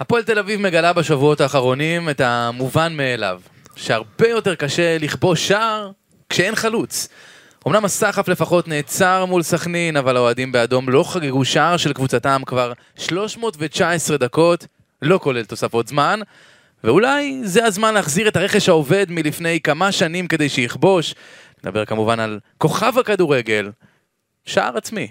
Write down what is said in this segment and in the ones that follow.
הפועל תל אביב מגלה בשבועות האחרונים את המובן מאליו, שהרבה יותר קשה לכבוש שער כשאין חלוץ. אמנם הסחף לפחות נעצר מול סכנין, אבל האוהדים באדום לא חגגו שער של קבוצתם כבר 319 דקות, לא כולל תוספות זמן, ואולי זה הזמן להחזיר את הרכש העובד מלפני כמה שנים כדי שיכבוש. נדבר כמובן על כוכב הכדורגל, שער עצמי.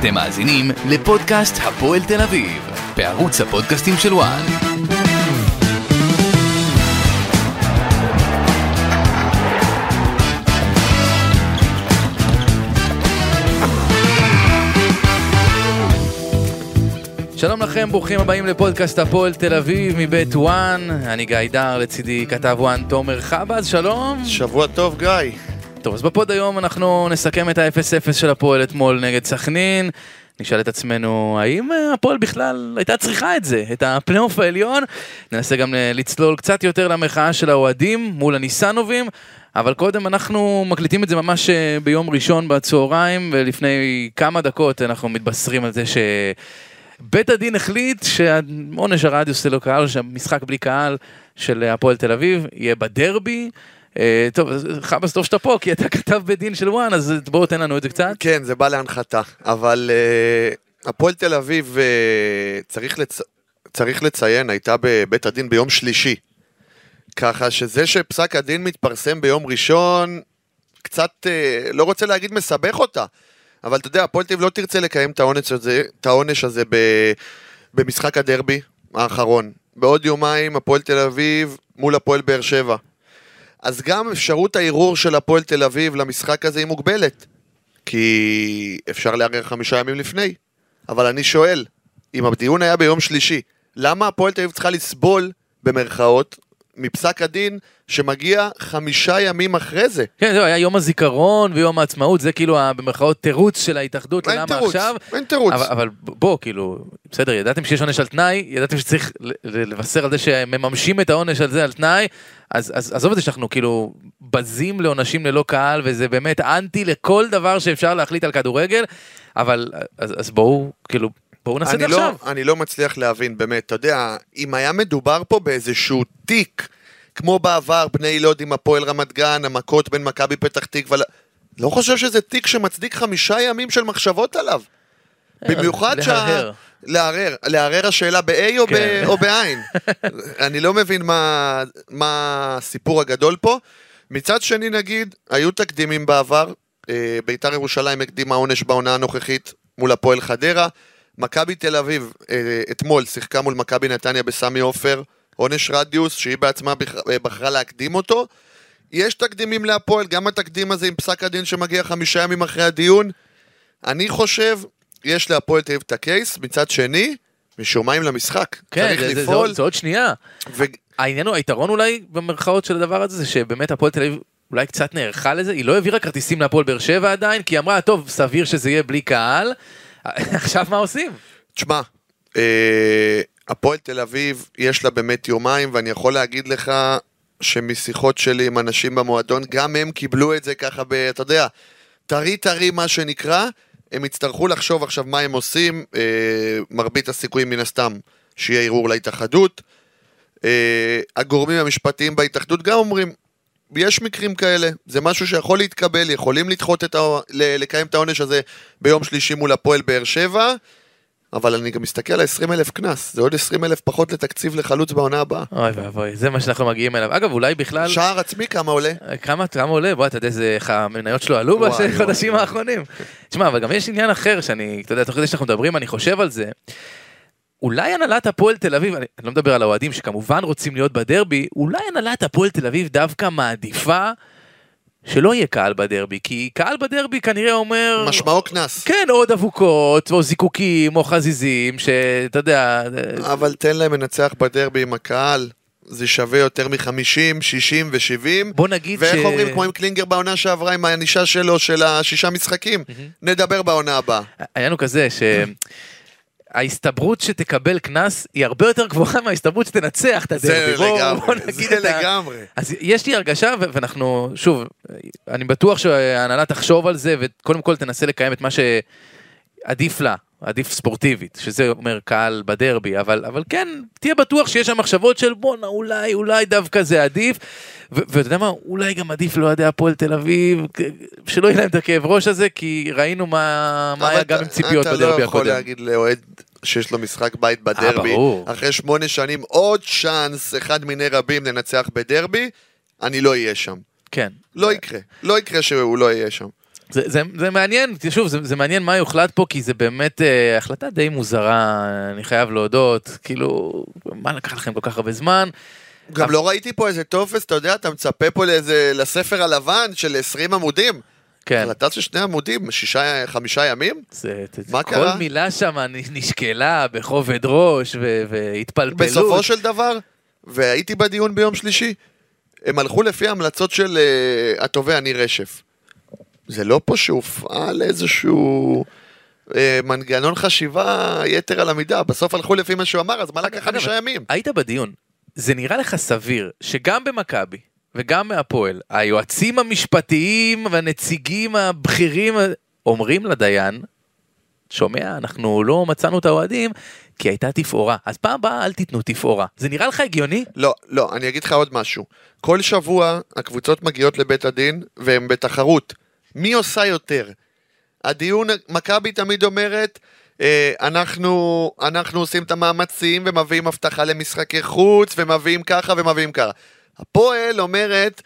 אתם מאזינים לפודקאסט הפועל תל אביב, בערוץ הפודקאסטים של וואן. שלום לכם, ברוכים הבאים לפודקאסט הפועל תל אביב מבית וואן. אני גיא דר, לצידי כתב וואן תומר חבז, שלום. שבוע טוב גיא. טוב, אז בפוד היום אנחנו נסכם את ה-0-0 של הפועל אתמול נגד סכנין. נשאל את עצמנו, האם הפועל בכלל הייתה צריכה את זה, את הפלייאוף העליון? ננסה גם לצלול קצת יותר למחאה של האוהדים מול הניסנובים, אבל קודם אנחנו מקליטים את זה ממש ביום ראשון בצהריים, ולפני כמה דקות אנחנו מתבשרים על זה שבית הדין החליט שעונש הרדיוס ללא קהל, שהמשחק בלי קהל של הפועל תל אביב יהיה בדרבי. טוב, חבס, טוב שאתה פה, כי אתה כתב בדין של וואן, אז בואו תן לנו את זה קצת. כן, זה בא להנחתה, אבל הפועל תל אביב, צריך לציין, הייתה בבית הדין ביום שלישי, ככה שזה שפסק הדין מתפרסם ביום ראשון, קצת, לא רוצה להגיד מסבך אותה, אבל אתה יודע, הפועל תל אביב לא תרצה לקיים את העונש הזה במשחק הדרבי האחרון. בעוד יומיים, הפועל תל אביב מול הפועל באר שבע. אז גם אפשרות העירור של הפועל תל אביב למשחק הזה היא מוגבלת, כי אפשר לערער 5 ימים לפני. אבל אני שואל, אם הדיון היה ביום שלישי, למה הפועל תל אביב צריכה לסבול במרכאות מפסק הדין שמגיע 5 ימים אחרי זה? כן, זה היה יום הזיכרון ויום העצמאות, זה כאילו במרכאות תירוץ של ההתאחדות, למה עכשיו? אין תירוץ. אבל בוא, כאילו, בסדר, ידעתם שיש עונש על תנאי, ידעתם שצריך לבשר על זה שמממשים את העונש על זה על תנאי, אז עזוב את זה שאנחנו כאילו בזים לעונשים ללא קהל, וזה באמת אנטי לכל דבר שאפשר להחליט על כדורגל, אבל אז בואו, כאילו, בואו נעשה את עכשיו. אני לא מצליח להבין, באמת, אתה יודע, אם היה מדובר פה באיזשהו תיק, כמו בעבר, בני ילוד עם הפועל רמת גן, המכות בין מכבי פתח תקווה, לא חושב שזה תיק שמצדיק 5 ימים של מחשבות עליו. במיוחד לערער השאלה ב-A או ב-I. אני לא מבין מה הסיפור הגדול פה. מצד שני נגיד, היו תקדימים בעבר, בית"ר ירושלים הקדימה עונש בעונה הנוכחית מול הפועל חדרה, מכבי תל אביב אתמול שיחקה מול מכבי נתניה בסמי עופר, עונש רדיוס שהיא בעצמה בחרה להקדים אותו. יש תקדימים להפועל, גם התקדים הזה עם פסק הדין שמגיע 5 ימים אחרי הדיון. אני חושב, יש להפועל תל אביב את הקייס, מצד שני, משומעים למשחק. כן, זה עוד שנייה. העניין הוא, היתרון אולי במרכאות של הדבר הזה, זה שבאמת הפועל תל אביב אולי קצת נערכה לזה, היא לא העבירה כרטיסים להפועל באר שבע עדיין, כי היא אמרה, טוב, סביר שזה יהיה בלי קהל, עכשיו מה עושים? תשמע, הפועל תל אביב יש לה באמת יומיים, ואני יכול להגיד לך שמשיחות שלי עם אנשים במועדון, גם הם קיבלו את זה ככה, אתה יודע, תרי מה שנקרא, הם יצטרכו לחשוב עכשיו מה הם עושים, מרבית הסיכויים מן הסתם שיהיה עירור להתאחדות. הגורמים המשפטיים בהתאחדות גם אומרים, יש מקרים כאלה, זה משהו שיכול להתקבל, יכולים לדחות לקיים את העונש הזה ביום שלישי מול הפועל באר שבע, אבל אני גם מסתכל על 20,000 קנס, זה עוד 20,000 פחות לתקציב לחלוץ בעונה הבאה. אוי ואבוי, זה מה שאנחנו מגיעים אליו. אגב, אולי בכלל... שער עצמי כמה עולה? כמה עולה? בוא, אתה יודע איך המניות שלו עלו בחודשים האחרונים. תשמע, אבל גם יש עניין אחר שאני, אתה יודע, תוך כדי שאנחנו מדברים, אני חושב על זה. אולי הנהלת הפועל תל אביב, אני לא מדבר על האוהדים שכמובן רוצים להיות בדרבי, אולי הנהלת הפועל תל אביב דווקא מעדיפה שלא יהיה קהל בדרבי, כי קהל בדרבי כנראה אומר... משמעו כנס. כן, או דבוקות, או זיקוקים, או חזיזים, שאתה יודע... אבל תן להם לנצח בדרבי עם הקהל, זה שווה יותר מ-50, 60 ו-70. בוא נגיד ואיך אומרים, כמו עם קלינגר בעונה שעברה, עם האנישה שלו של 6 משחקים, נדבר בעונה הבאה. היינו כזה ש... ההסתברות שתקבל קנס היא הרבה יותר גבוהה מההסתברות שתנצח את הדרבי. זה לגמרי. אז יש לי הרגשה, ואנחנו, שוב, אני בטוח שההנהלה תחשוב על זה, וקודם כל תנסה לקיים את מה שעדיף לה, עדיף ספורטיבית, שזה אומר קהל בדרבי, אבל כן, תהיה בטוח שיש שם מחשבות של בונה, אולי דווקא זה עדיף, ואתה יודע מה, אולי גם עדיף לא עדי הפועל תל אביב, שלא יהיה להם את הכאב ראש הזה, כי ראינו מה היה גם עם ציפיות בדרבי הקודם. אתה לא יכול להגיד לאוהד שיש לו משחק בית בדרבי, אחרי 8 שנים עוד צ'אנס, אחד מיני רבים לנצח בדרבי, אני לא אהיה שם. כן. לא יקרה שהוא לא יהיה שם. זה מעניין, שוב, זה מעניין מה יוחלט פה, כי זה באמת החלטה די מוזרה, אני חייב להודות, כאילו, מה לקח לכם כל כך הרבה זמן? גם לא ראיתי פה איזה טופס, אתה יודע, אתה מצפה פה לספר הלבן של 20 עמודים, החלטה של 2 עמודים, 6-5 ימים? מה קרה? כל מילה שם נשקלה בכובד ראש והתפלפלות. בסופו של דבר, והייתי בדיון ביום שלישי, הם הלכו לפי ההמלצות של התובע ניר רשף. זה לא פה שהופעל איזשהו מנגנון חשיבה יתר על המידה, בסוף הלכו לפי מה שהוא אמר, אז מה לקח 5 ימים? היית בדיון, זה נראה לך סביר שגם במכבי וגם מהפועל, היועצים המשפטיים והנציגים הבכירים אומרים לדיין, שומע, אנחנו לא מצאנו את האוהדים, כי הייתה תפאורה, אז פעם הבאה אל תיתנו תפאורה, זה נראה לך הגיוני? לא, אני אגיד לך עוד משהו, כל שבוע הקבוצות מגיעות לבית הדין, והן בתחרות, מי עושה יותר? הדיון, מכבי תמיד אומרת, אנחנו עושים את המאמצים, ומביאים הבטחה למשחקי חוץ, ומביאים ככה ומביאים ככה. הפועל אומרת,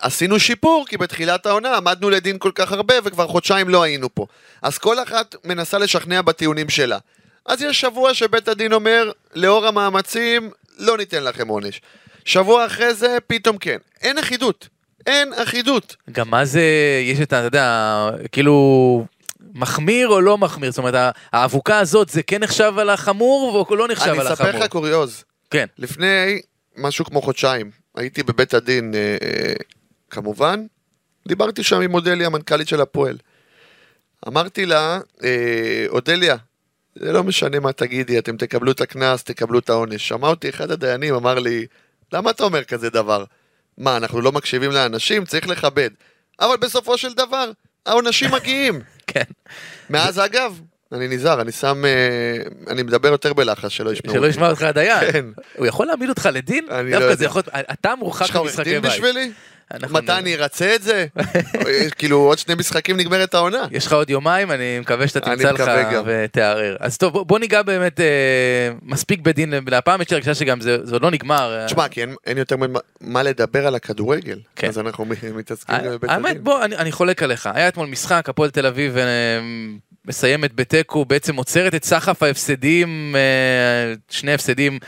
עשינו שיפור, כי בתחילת העונה עמדנו לדין כל כך הרבה, וכבר 2 חודשים לא היינו פה. אז כל אחת מנסה לשכנע בטיעונים שלה. אז יש שבוע שבית הדין אומר, לאור המאמצים, לא ניתן לכם עונש. שבוע אחרי זה, פתאום כן. אין אחידות. אין אחידות. גם מה זה, יש את, אתה יודע, כאילו, מחמיר או לא מחמיר, זאת אומרת, האבוקה הזאת, זה כן נחשב על החמור, או לא נחשב על החמור? אני אספר לך קוריוז. כן. לפני משהו כמו 2 חודשים, הייתי בבית הדין, כמובן, דיברתי שם עם אודליה, המנכ"לית של הפועל. אמרתי לה, אודליה, זה לא משנה מה תגידי, אתם תקבלו את הקנס, תקבלו את העונש. שמע אותי אחד הדיינים, אמר לי, למה אתה אומר כזה דבר? מה, אנחנו לא מקשיבים לאנשים, צריך לכבד. אבל בסופו של דבר, האנשים מגיעים. כן. מאז אגב, אני נזהר, אני מדבר יותר בלחש, שלא ישמעו. שלא ישמע אותך הדיין. כן. הוא יכול להעמיד אותך לדין? אני לא יודע. אתה מורחק במשחקי בית. יש לך עורך דין בשבילי? מתי אני ארצה את זה? כאילו עוד 2 משחקים נגמרת העונה. יש לך עוד יומיים, אני מקווה שאתה תמצא לך ותערר. אז טוב, בוא ניגע באמת מספיק בדין, להפעם יש לי הרגשה שגם זה עוד לא נגמר. תשמע, כי אין יותר מה לדבר על הכדורגל, אז אנחנו מתעסקים גם בבית הדין. האמת, בוא, אני חולק עליך. היה אתמול משחק, הפועל תל אביב מסיימת בטקו, בעצם עוצרת את סחף ההפסדים, 2 הפסדים,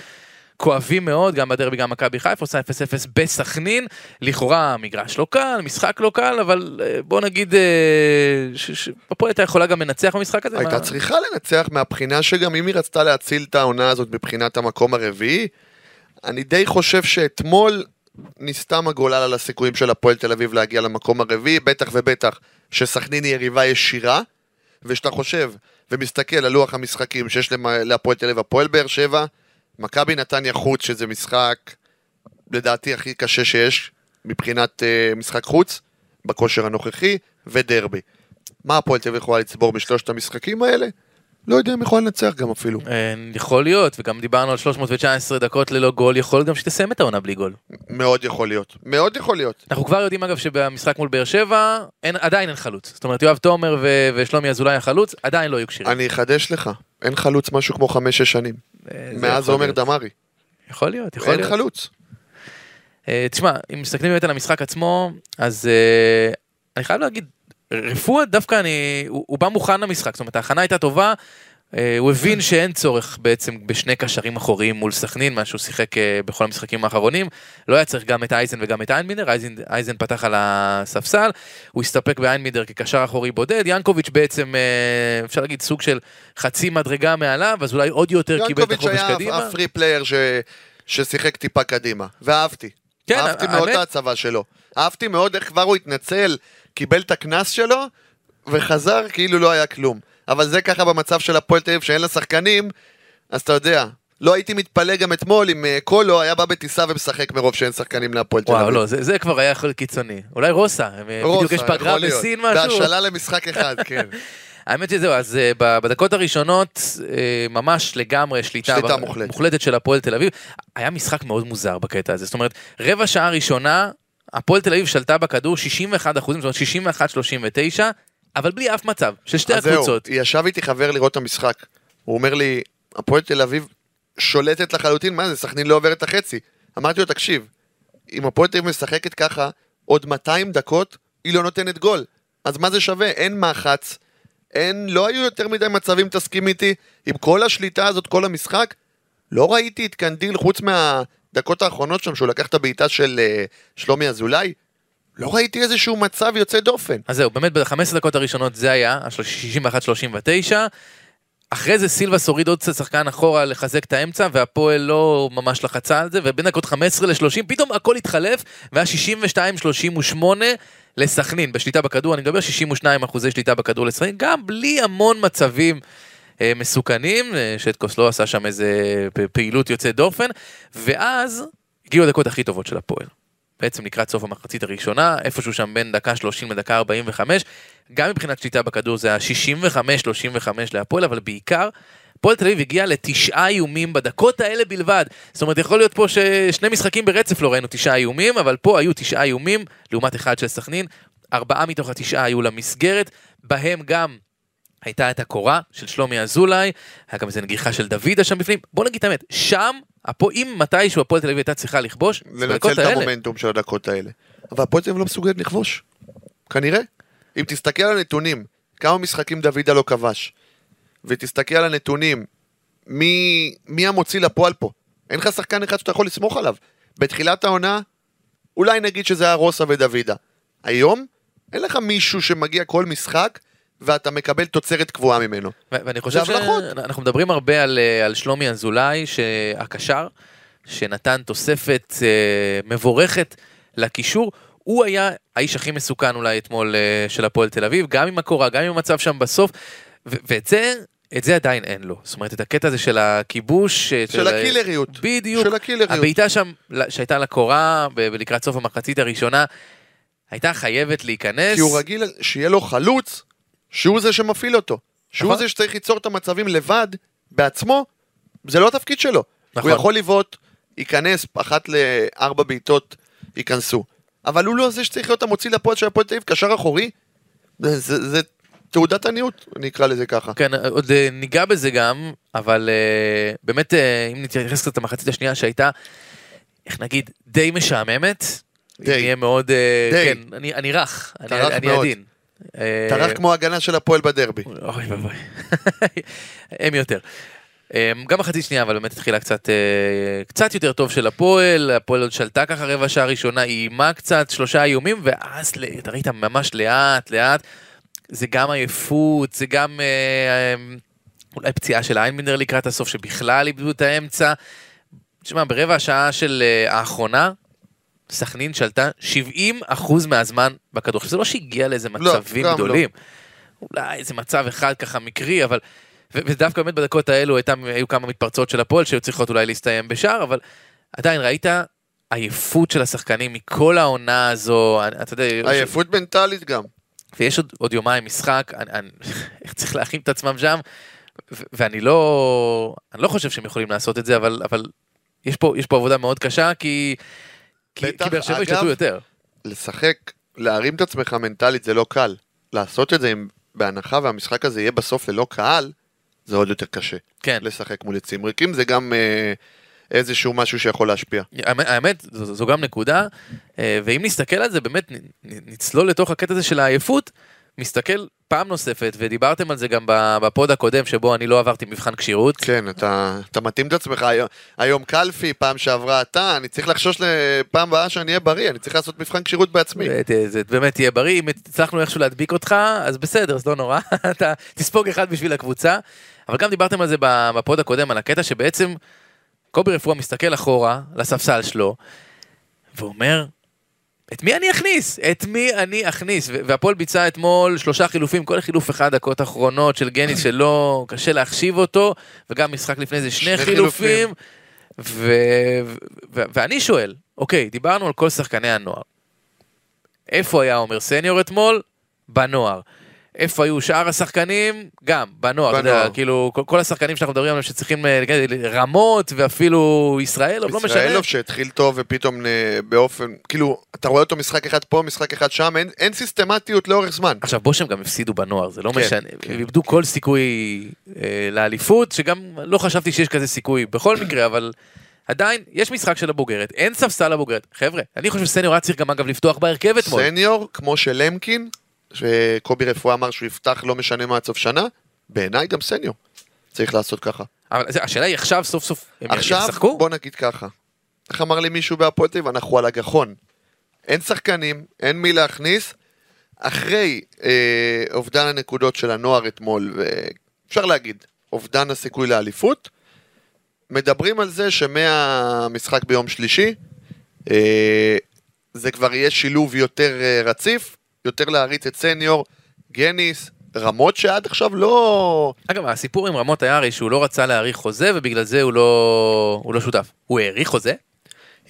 כואבים מאוד, גם בדרבי גם מכבי חיפה, עושה 0-0 בסכנין, לכאורה מגרש לא קל, משחק לא קל, אבל בוא נגיד, הפועל הייתה יכולה גם לנצח במשחק הזה. הייתה צריכה לנצח מהבחינה שגם אם היא רצתה להציל את העונה הזאת מבחינת המקום הרביעי, אני די חושב שאתמול נסתם הגולל על הסיכויים של הפועל תל אביב להגיע למקום הרביעי, בטח ובטח שסכנין היא יריבה ישירה, ושאתה חושב ומסתכל על לוח המשחקים שיש להפועל תל אביב, הפועל באר שבע, מכבי נתניה חוץ, שזה משחק, לדעתי, הכי קשה שיש, מבחינת משחק חוץ, בכושר הנוכחי, ודרבי. מה הפועל תל אביב יכולה לצבור בשלושת המשחקים האלה? לא יודע אם יכולה לנצח גם אפילו. יכול להיות, וגם דיברנו על 319 דקות ללא גול, יכול גם שתסיים את העונה בלי גול. מאוד יכול להיות. אנחנו כבר יודעים אגב שבמשחק מול באר שבע, עדיין אין חלוץ. זאת אומרת, יואב תומר ושלומי אזולאי החלוץ, עדיין לא יהיו כשירים. אני אחדש לך, אין חלוץ משהו כמו 5-6 שנים. מאז עומר דמרי. יכול להיות. אין חלוץ. תשמע, אם מסתכלים באמת על המשחק עצמו, אז אני חייב להגיד, רפואה דווקא הוא בא מוכן למשחק, זאת אומרת, ההכנה הייתה טובה, הוא הבין שאין צורך בעצם בשני קשרים אחוריים מול סכנין, מה שהוא שיחק בכל המשחקים האחרונים, לא היה צריך גם את אייזן וגם את איינמינדר, אייזן פתח על הספסל, הוא הסתפק באיינמינדר כקשר אחורי בודד, ינקוביץ' בעצם אפשר להגיד סוג של חצי מדרגה מעליו, אז אולי עוד יותר קיבל את החופש קדימה. ינקוביץ' היה הפרי פלייר ששיחק טיפה קדימה, ואהבתי מאוד את ההצבה שלו, אהבתי מאוד איך כבר הוא התנצל, קיבל את הכנס שלו, וחזר כאילו לא היה כלום. אבל זה ככה במצב של הפועל תל אביב שאין לה שחקנים, אז אתה יודע, לא הייתי מתפלא גם אתמול אם קולו היה בא בטיסה ומשחק מרוב שאין שחקנים להפועל תל אביב. וואו, לא, זה כבר היה יכול קיצוני. אולי רוסה, בדיוק יש פגרה בסין משהו. בהשאלה למשחק אחד, כן. האמת היא זהו, אז בדקות הראשונות, ממש לגמרי שליטה מוחלטת של הפועל תל אביב, היה משחק מאוד מוזר בקטע הזה, זאת אומרת, רבע שעה ראשונה, הפועל תל אביב שלטה בכדור 61%, זאת אומרת 61-39, אבל בלי אף מצב, של שתי הקבוצות. זהו, ישב איתי חבר לראות את המשחק, הוא אומר לי, הפועל תל אביב שולטת לחלוטין, מה זה, סכנין לא עוברת החצי. אמרתי לו, תקשיב, אם הפועל תל אביב משחקת ככה, עוד 200 דקות היא לא נותנת גול. אז מה זה שווה? אין מחץ, לא היו יותר מדי מצבים, תסכים איתי, עם כל השליטה הזאת, כל המשחק, לא ראיתי את קנדיל, חוץ מהדקות האחרונות שם, שהוא לקח את הבעיטה של שלומי אזולאי, לא ראיתי איזשהו מצב יוצא דופן. אז זהו, באמת ב-15 דקות הראשונות זה היה, 61-39, אחרי זה סילבא סוריד עוד שחקן אחורה לחזק את האמצע, והפועל לא ממש לחצה על זה, ובין דקות 15-30, פתאום הכל התחלף, והיה 62-38 לסכנין, בשליטה בכדור, אני מדבר 62% שליטה בכדור לסכנין, גם בלי המון מצבים מסוכנים, שטקוס לא עשה שם איזה פעילות יוצאת דופן, ואז הגיעו הדקות הכי טובות של הפועל. בעצם לקראת סוף המחצית הראשונה, איפשהו שם בין דקה 30 לדקה 45, גם מבחינת שליטה בכדור זה היה 65-35 להפועל, אבל בעיקר, הפועל תל אביב הגיע ל9 איומים בדקות האלה בלבד, זאת אומרת יכול להיות פה ששני משחקים ברצף לא ראינו 9 איומים, אבל פה היו 9 איומים, לעומת אחד של סכנין, 4 מתוך ה9 היו למסגרת, בהם גם הייתה את הקורה של שלומי אזולאי, היה גם איזה נגיחה של דוידה שם בפנים, בוא נגיד את האמת, שם, אם מתישהו הפועל תל אביב הייתה צריכה לכבוש, לנצל את המומנטום של הדקות האלה, אבל הפועל תל אביב לא מסוגלת לכבוש, כנראה, אם תסתכל על הנתונים, כמה משחקים דוידה לא כבש, ותסתכל על הנתונים, מי המוציא לפועל פה, אין לך שחקן אחד שאתה יכול לסמוך עליו, בתחילת העונה, אולי נגיד שזה היה רוסה ודוידה, היום, אין לך מישהו שמגיע כל משחק, ואתה מקבל תוצרת קבועה ממנו. ואני חושב שאנחנו מדברים הרבה על שלומי אזולאי, הקשר, שנתן תוספת מבורכת לקישור, הוא היה האיש הכי מסוכן אולי אתמול של הפועל תל אביב, גם עם הקורה, גם עם המצב שם בסוף, ואת זה, עדיין אין לו. זאת אומרת, את הקטע הזה של הכיבוש, של הקילריות. בדיוק. הבעיטה שם, שהייתה לקורה, לקראת סוף המחצית הראשונה, הייתה חייבת להיכנס. כי הוא רגיל שיהיה לו חלוץ, שהוא זה שמפעיל אותו, שהוא זה שצריך ליצור את המצבים לבד, בעצמו, זה לא התפקיד שלו. הוא יכול לבעוט, ייכנס, 1-4 בעיטות ייכנסו. אבל הוא לא זה שצריך להיות המוציא לפועל של הפועל תל אביב, קשר אחורי, זה תעודת עניות, אני אקרא לזה ככה. כן, עוד ניגע בזה גם, אבל באמת, אם נתייחס קצת למחצית השנייה שהייתה, איך נגיד, די משעממת, יהיה מאוד, כן, אני רך, אני עדין. תרח כמו הגנה של הפועל בדרבי. אוי בבוי. הם יותר. גם מחצית שנייה, אבל באמת התחילה קצת יותר טוב של הפועל. הפועל עוד שלטה ככה רבע שעה ראשונה, אימה קצת, 3 איומים, ואז אתה ראית ממש לאט. זה גם עייפות, זה גם אולי פציעה של איינבינדר לקראת הסוף, שבכלל איבדו את האמצע. תשמע, ברבע השעה של האחרונה, סכנין שלטה 70% מהזמן בכדור, שזה לא שהגיע לאיזה מצבים גדולים, אולי איזה מצב אחד ככה מקרי, אבל ודווקא באמת בדקות האלו היו כמה מתפרצות של הפועל, שהיו צריכות אולי להסתיים בשער, אבל עדיין ראית עייפות של השחקנים מכל העונה הזו, עייפות מנטלית גם. ויש עוד יומיים משחק, צריך להכין את עצמם שם, ואני לא חושב שהם יכולים לעשות את זה, אבל יש פה עבודה מאוד קשה, כי ברשבו ישתתו יותר. לשחק, להרים את עצמך מנטלית זה לא קל. לעשות את זה בהנחה והמשחק הזה יהיה בסוף ללא קהל, זה עוד יותר קשה. כן. לשחק מול צמריקים זה גם איזשהו משהו שיכול להשפיע. האמת, זו גם נקודה, ואם נסתכל על זה, באמת נצלול לתוך הקטע הזה של העייפות, מסתכל פעם נוספת, ודיברתם על זה גם בפוד הקודם, שבו אני לא עברתי מבחן קשירות. כן, אתה מתאים את עצמך, היום קלפי, פעם שעברה אתה, אני צריך לחשוש לפעם הבאה שאני אהיה בריא, אני צריך לעשות מבחן קשירות בעצמי. זה באמת תהיה בריא, אם הצלחנו איכשהו להדביק אותך, אז בסדר, זה לא נורא, אתה תספוג אחד בשביל הקבוצה, אבל גם דיברתם על זה בפוד הקודם, על הקטע שבעצם קובי רפואה מסתכל אחורה, לספסל שלו, ואומר, את מי אני אכניס, והפועל ביצע אתמול 3 חילופים, כל חילוף 1 דקות אחרונות של גניס שלא קשה להחשיב אותו, וגם משחק לפני זה 2 חילופים, ואני שואל, אוקיי, דיברנו על כל שחקני הנוער, איפה היה אומר סניור אתמול? בנוער. איפה היו שאר השחקנים, גם, בנוער, אתה יודע, כאילו, כל השחקנים שאנחנו מדברים עליהם שצריכים רמות, ואפילו ישראל, לא משנה. ישראל שהתחיל טוב, ופתאום באופן, כאילו, אתה רואה אותו משחק אחד פה, משחק אחד שם, אין סיסטמטיות לאורך זמן. עכשיו, בו שהם גם הפסידו בנוער, זה לא משנה, הם איבדו כל סיכוי לאליפות, שגם לא חשבתי שיש כזה סיכוי בכל מקרה, אבל עדיין, יש משחק של הבוגרת, אין ספסל הבוגרת. חבר'ה, אני חושב שסניור צריך גם אגב לפתוח בהרכב אתמול. סניור, כמו שלמקין, שקובי רפואה אמר שהוא יפתח לא משנה מה עצוב שנה, בעיניי גם סניור צריך לעשות ככה. אבל השאלה היא עכשיו סוף סוף הם ישחקו? בוא נגיד ככה, איך אמר לי מישהו באפולטיב, אנחנו על הגחון, אין שחקנים, אין מי להכניס, אחרי אובדן הנקודות של הנוער אתמול, אפשר להגיד, אובדן הסיכוי לאליפות, מדברים על זה שמהמשחק ביום שלישי, זה כבר יהיה שילוב יותר רציף, יותר להריץ את סניור, גניס, רמות שעד עכשיו לא... אגב, הסיפור עם רמות היה הרי שהוא לא רצה להאריך חוזה, ובגלל זה הוא לא שותף. הוא האריך חוזה?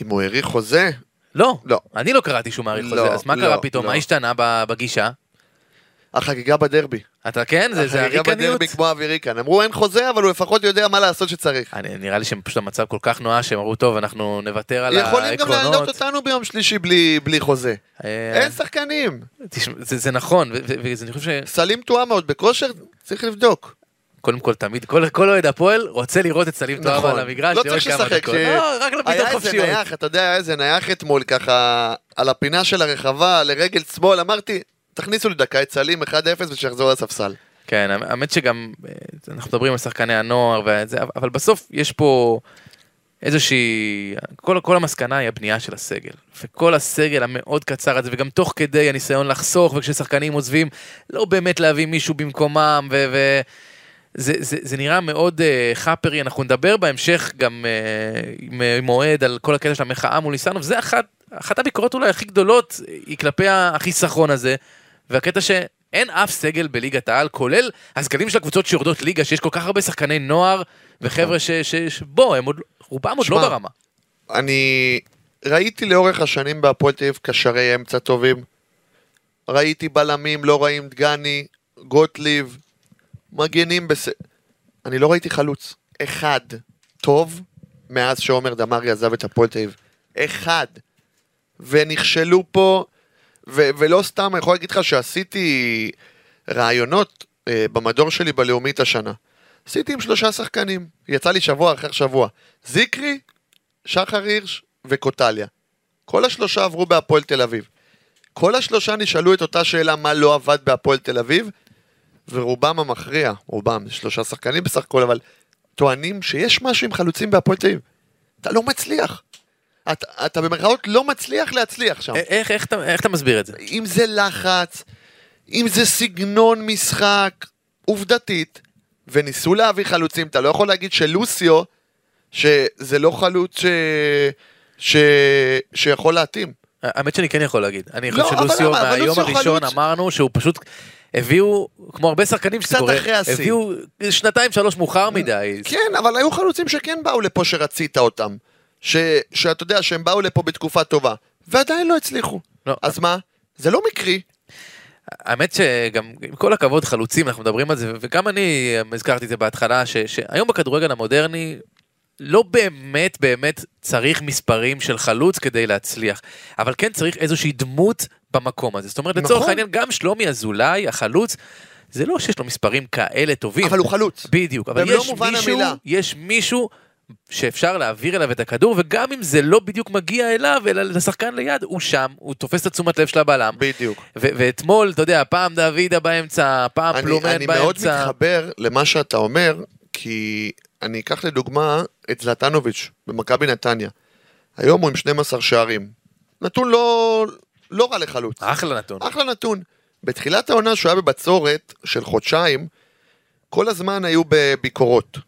אם הוא האריך חוזה? לא, אני לא קראתי שהוא מאריך חוזה, אז מה קרה פתאום? מה השתנה בגישה? החגיגה בדרבי. אתה כן? זה הריקניות? החגיגה בדרבי כמו אוויריקן. אמרו אין חוזה, אבל הוא לפחות יודע מה לעשות שצריך. נראה לי שהם פשוט המצב כל כך נועה, שהם אמרו טוב, אנחנו נוותר על העקרונות. יכולים גם להעלות אותנו ביום שלישי בלי חוזה. אין שחקנים. זה נכון. סלים תואמה עוד בכושר, צריך לבדוק. קודם כל, תמיד, כל אוהד הפועל רוצה לראות את סלים תואמה על המגרש. לא צריך ששחק. רק לפיתות חופשיות. היה איזה נייח אתמול ככה, על הפינה של הרחבה, לרגל שמאל, אמרתי תכניסו לדקה את סלים 1-0 ושיחזור לספסל. כן, האמת שגם אנחנו מדברים על שחקני הנוער וזה, אבל בסוף יש פה איזושהי, כל המסקנה היא הבנייה של הסגל, וכל הסגל המאוד קצר הזה, וגם תוך כדי הניסיון לחסוך, וכששחקנים עוזבים, לא באמת להביא מישהו במקומם, זה נראה מאוד חפרי, אנחנו נדבר בהמשך גם עם מועד על כל הקטע של המחאה מול ניסנוב, זה אחת הביקורות אולי הכי גדולות, היא כלפי החיסכון הזה, והקטע שאין אף סגל בליגת העל, כולל הסגלים של הקבוצות שיורדות ליגה, שיש כל כך הרבה שחקני נוער, וחבר'ה שבו, רובם עוד לא ברמה. אני ראיתי לאורך השנים בהפועל תל אביב קשרי אמצע טובים, ראיתי בלמים, לא ראים דגני, גוטליב, מגנים אני לא ראיתי חלוץ. אחד טוב, מאז שעומר דמרי עזב את הפועל תל אביב. אחד. ונכשלו פה, ולא סתם, אני יכול להגיד לך שעשיתי רעיונות במדור שלי בלאומית השנה. עשיתי עם 3 שחקנים, יצא לי שבוע אחר שבוע. זיקרי, שחר הירש וקוטליה. כל 3 עברו בהפועל תל אביב. כל 3 נשאלו את אותה שאלה מה לא עבד בהפועל תל אביב, ורובם המכריע, רובם 3 שחקנים בסך הכל, אבל טוענים שיש משהו עם חלוצים בהפועל תל אביב. אתה לא מצליח. אתה במרכאות לא מצליח להצליח שם. איך אתה מסביר את זה? אם זה לחץ, אם זה סגנון משחק, עובדתית, וניסו להביא חלוצים, אתה לא יכול להגיד שלוסיו, שזה לא חלוץ שיכול להתאים. האמת שאני כן יכול להגיד. אני חושב שלוסיו מהיום הראשון אמרנו שהוא פשוט הביאו, כמו הרבה שחקנים שזה קורה, הביאו 2-3 מאוחר מדי. כן, אבל היו חלוצים שכן באו לפה שרצית אותם. שאתה יודע שהם באו לפה בתקופה טובה, ועדיין לא הצליחו. אז מה? זה לא מקרי. האמת שגם, עם כל הכבוד חלוצים, אנחנו מדברים על זה, וגם אני הזכרתי את זה בהתחלה, שהיום בכדורגל המודרני, לא באמת צריך מספרים של חלוץ כדי להצליח, אבל כן צריך איזושהי דמות במקום הזה. זאת אומרת, לצורך העניין, גם שלומי אזולאי, החלוץ, זה לא שיש לו מספרים כאלה טובים. אבל הוא חלוץ. בדיוק, אבל יש מישהו שאפשר להעביר אליו את הכדור, וגם אם זה לא בדיוק מגיע אליו, אלא לשחקן ליד, הוא שם, הוא תופס את תשומת לב של הבעלם. בדיוק. ואתמול, אתה יודע, פעם דוידה באמצע, פעם פלומן באמצע. אני מאוד מתחבר למה שאתה אומר, כי אני אקח לדוגמה את זלטנוביץ' במכבי נתניה. היום הוא עם 12 שערים. נתון לא רע לחלוץ. אחלה נתון. אחלה נתון. בתחילת העונה שהוא היה בבצורת של חודשיים, כל הזמן היו בביקורות.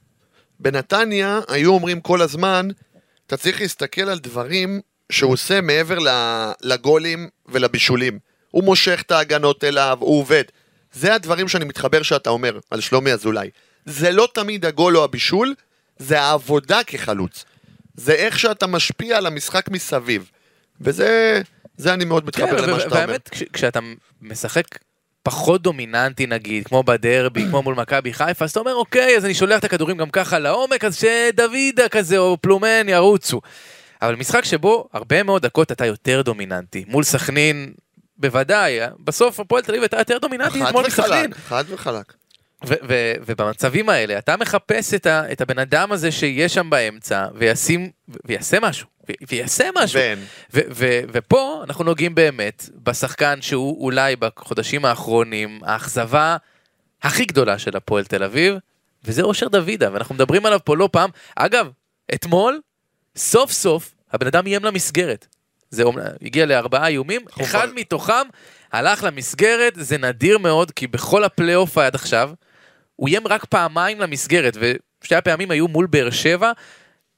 בנתניה היו אומרים כל הזמן, אתה צריך להסתכל על דברים שהוא עושה מעבר לגולים ולבישולים. הוא מושך את ההגנות אליו, הוא עובד. זה הדברים שאני מתחבר שאתה אומר על שלומי אזולאי. זה לא תמיד הגול או הבישול, זה העבודה כחלוץ. זה איך שאתה משפיע על המשחק מסביב. וזה אני מאוד מתחבר למה שאתה אומר. והאמת, כשאתה משחק פחות דומיננטי נגיד, כמו בדרבי, כמו מול מכבי חיפה, אז אתה אומר, אוקיי, אז אני שולח את הכדורים גם ככה לעומק, אז שדוידה כזה או פלומן ירוצו. אבל משחק שבו הרבה מאוד דקות אתה יותר דומיננטי. מול סכנין, בוודאי, בסוף הפועל תל אביב אתה יותר דומיננטי, כמו מסכנין. חד וחלק. ובמצבים האלה, אתה מחפש את הבן אדם הזה שיש שם באמצע, ויעשה משהו. ופה אנחנו נוגעים באמת בשחקן שהוא אולי בחודשים האחרונים האכזבה הכי גדולה של הפועל תל אביב, וזה אושר דוידה, ואנחנו מדברים עליו פה לא פעם. אגב, אתמול סוף סוף הבן אדם יים למסגרת, זה הגיע לארבעה איומים, אחד מתוכם הלך למסגרת, זה נדיר מאוד, כי בכל הפלייאוף עד עכשיו הוא יים רק פעמיים למסגרת, ושתי הפעמים היו מול באר שבע.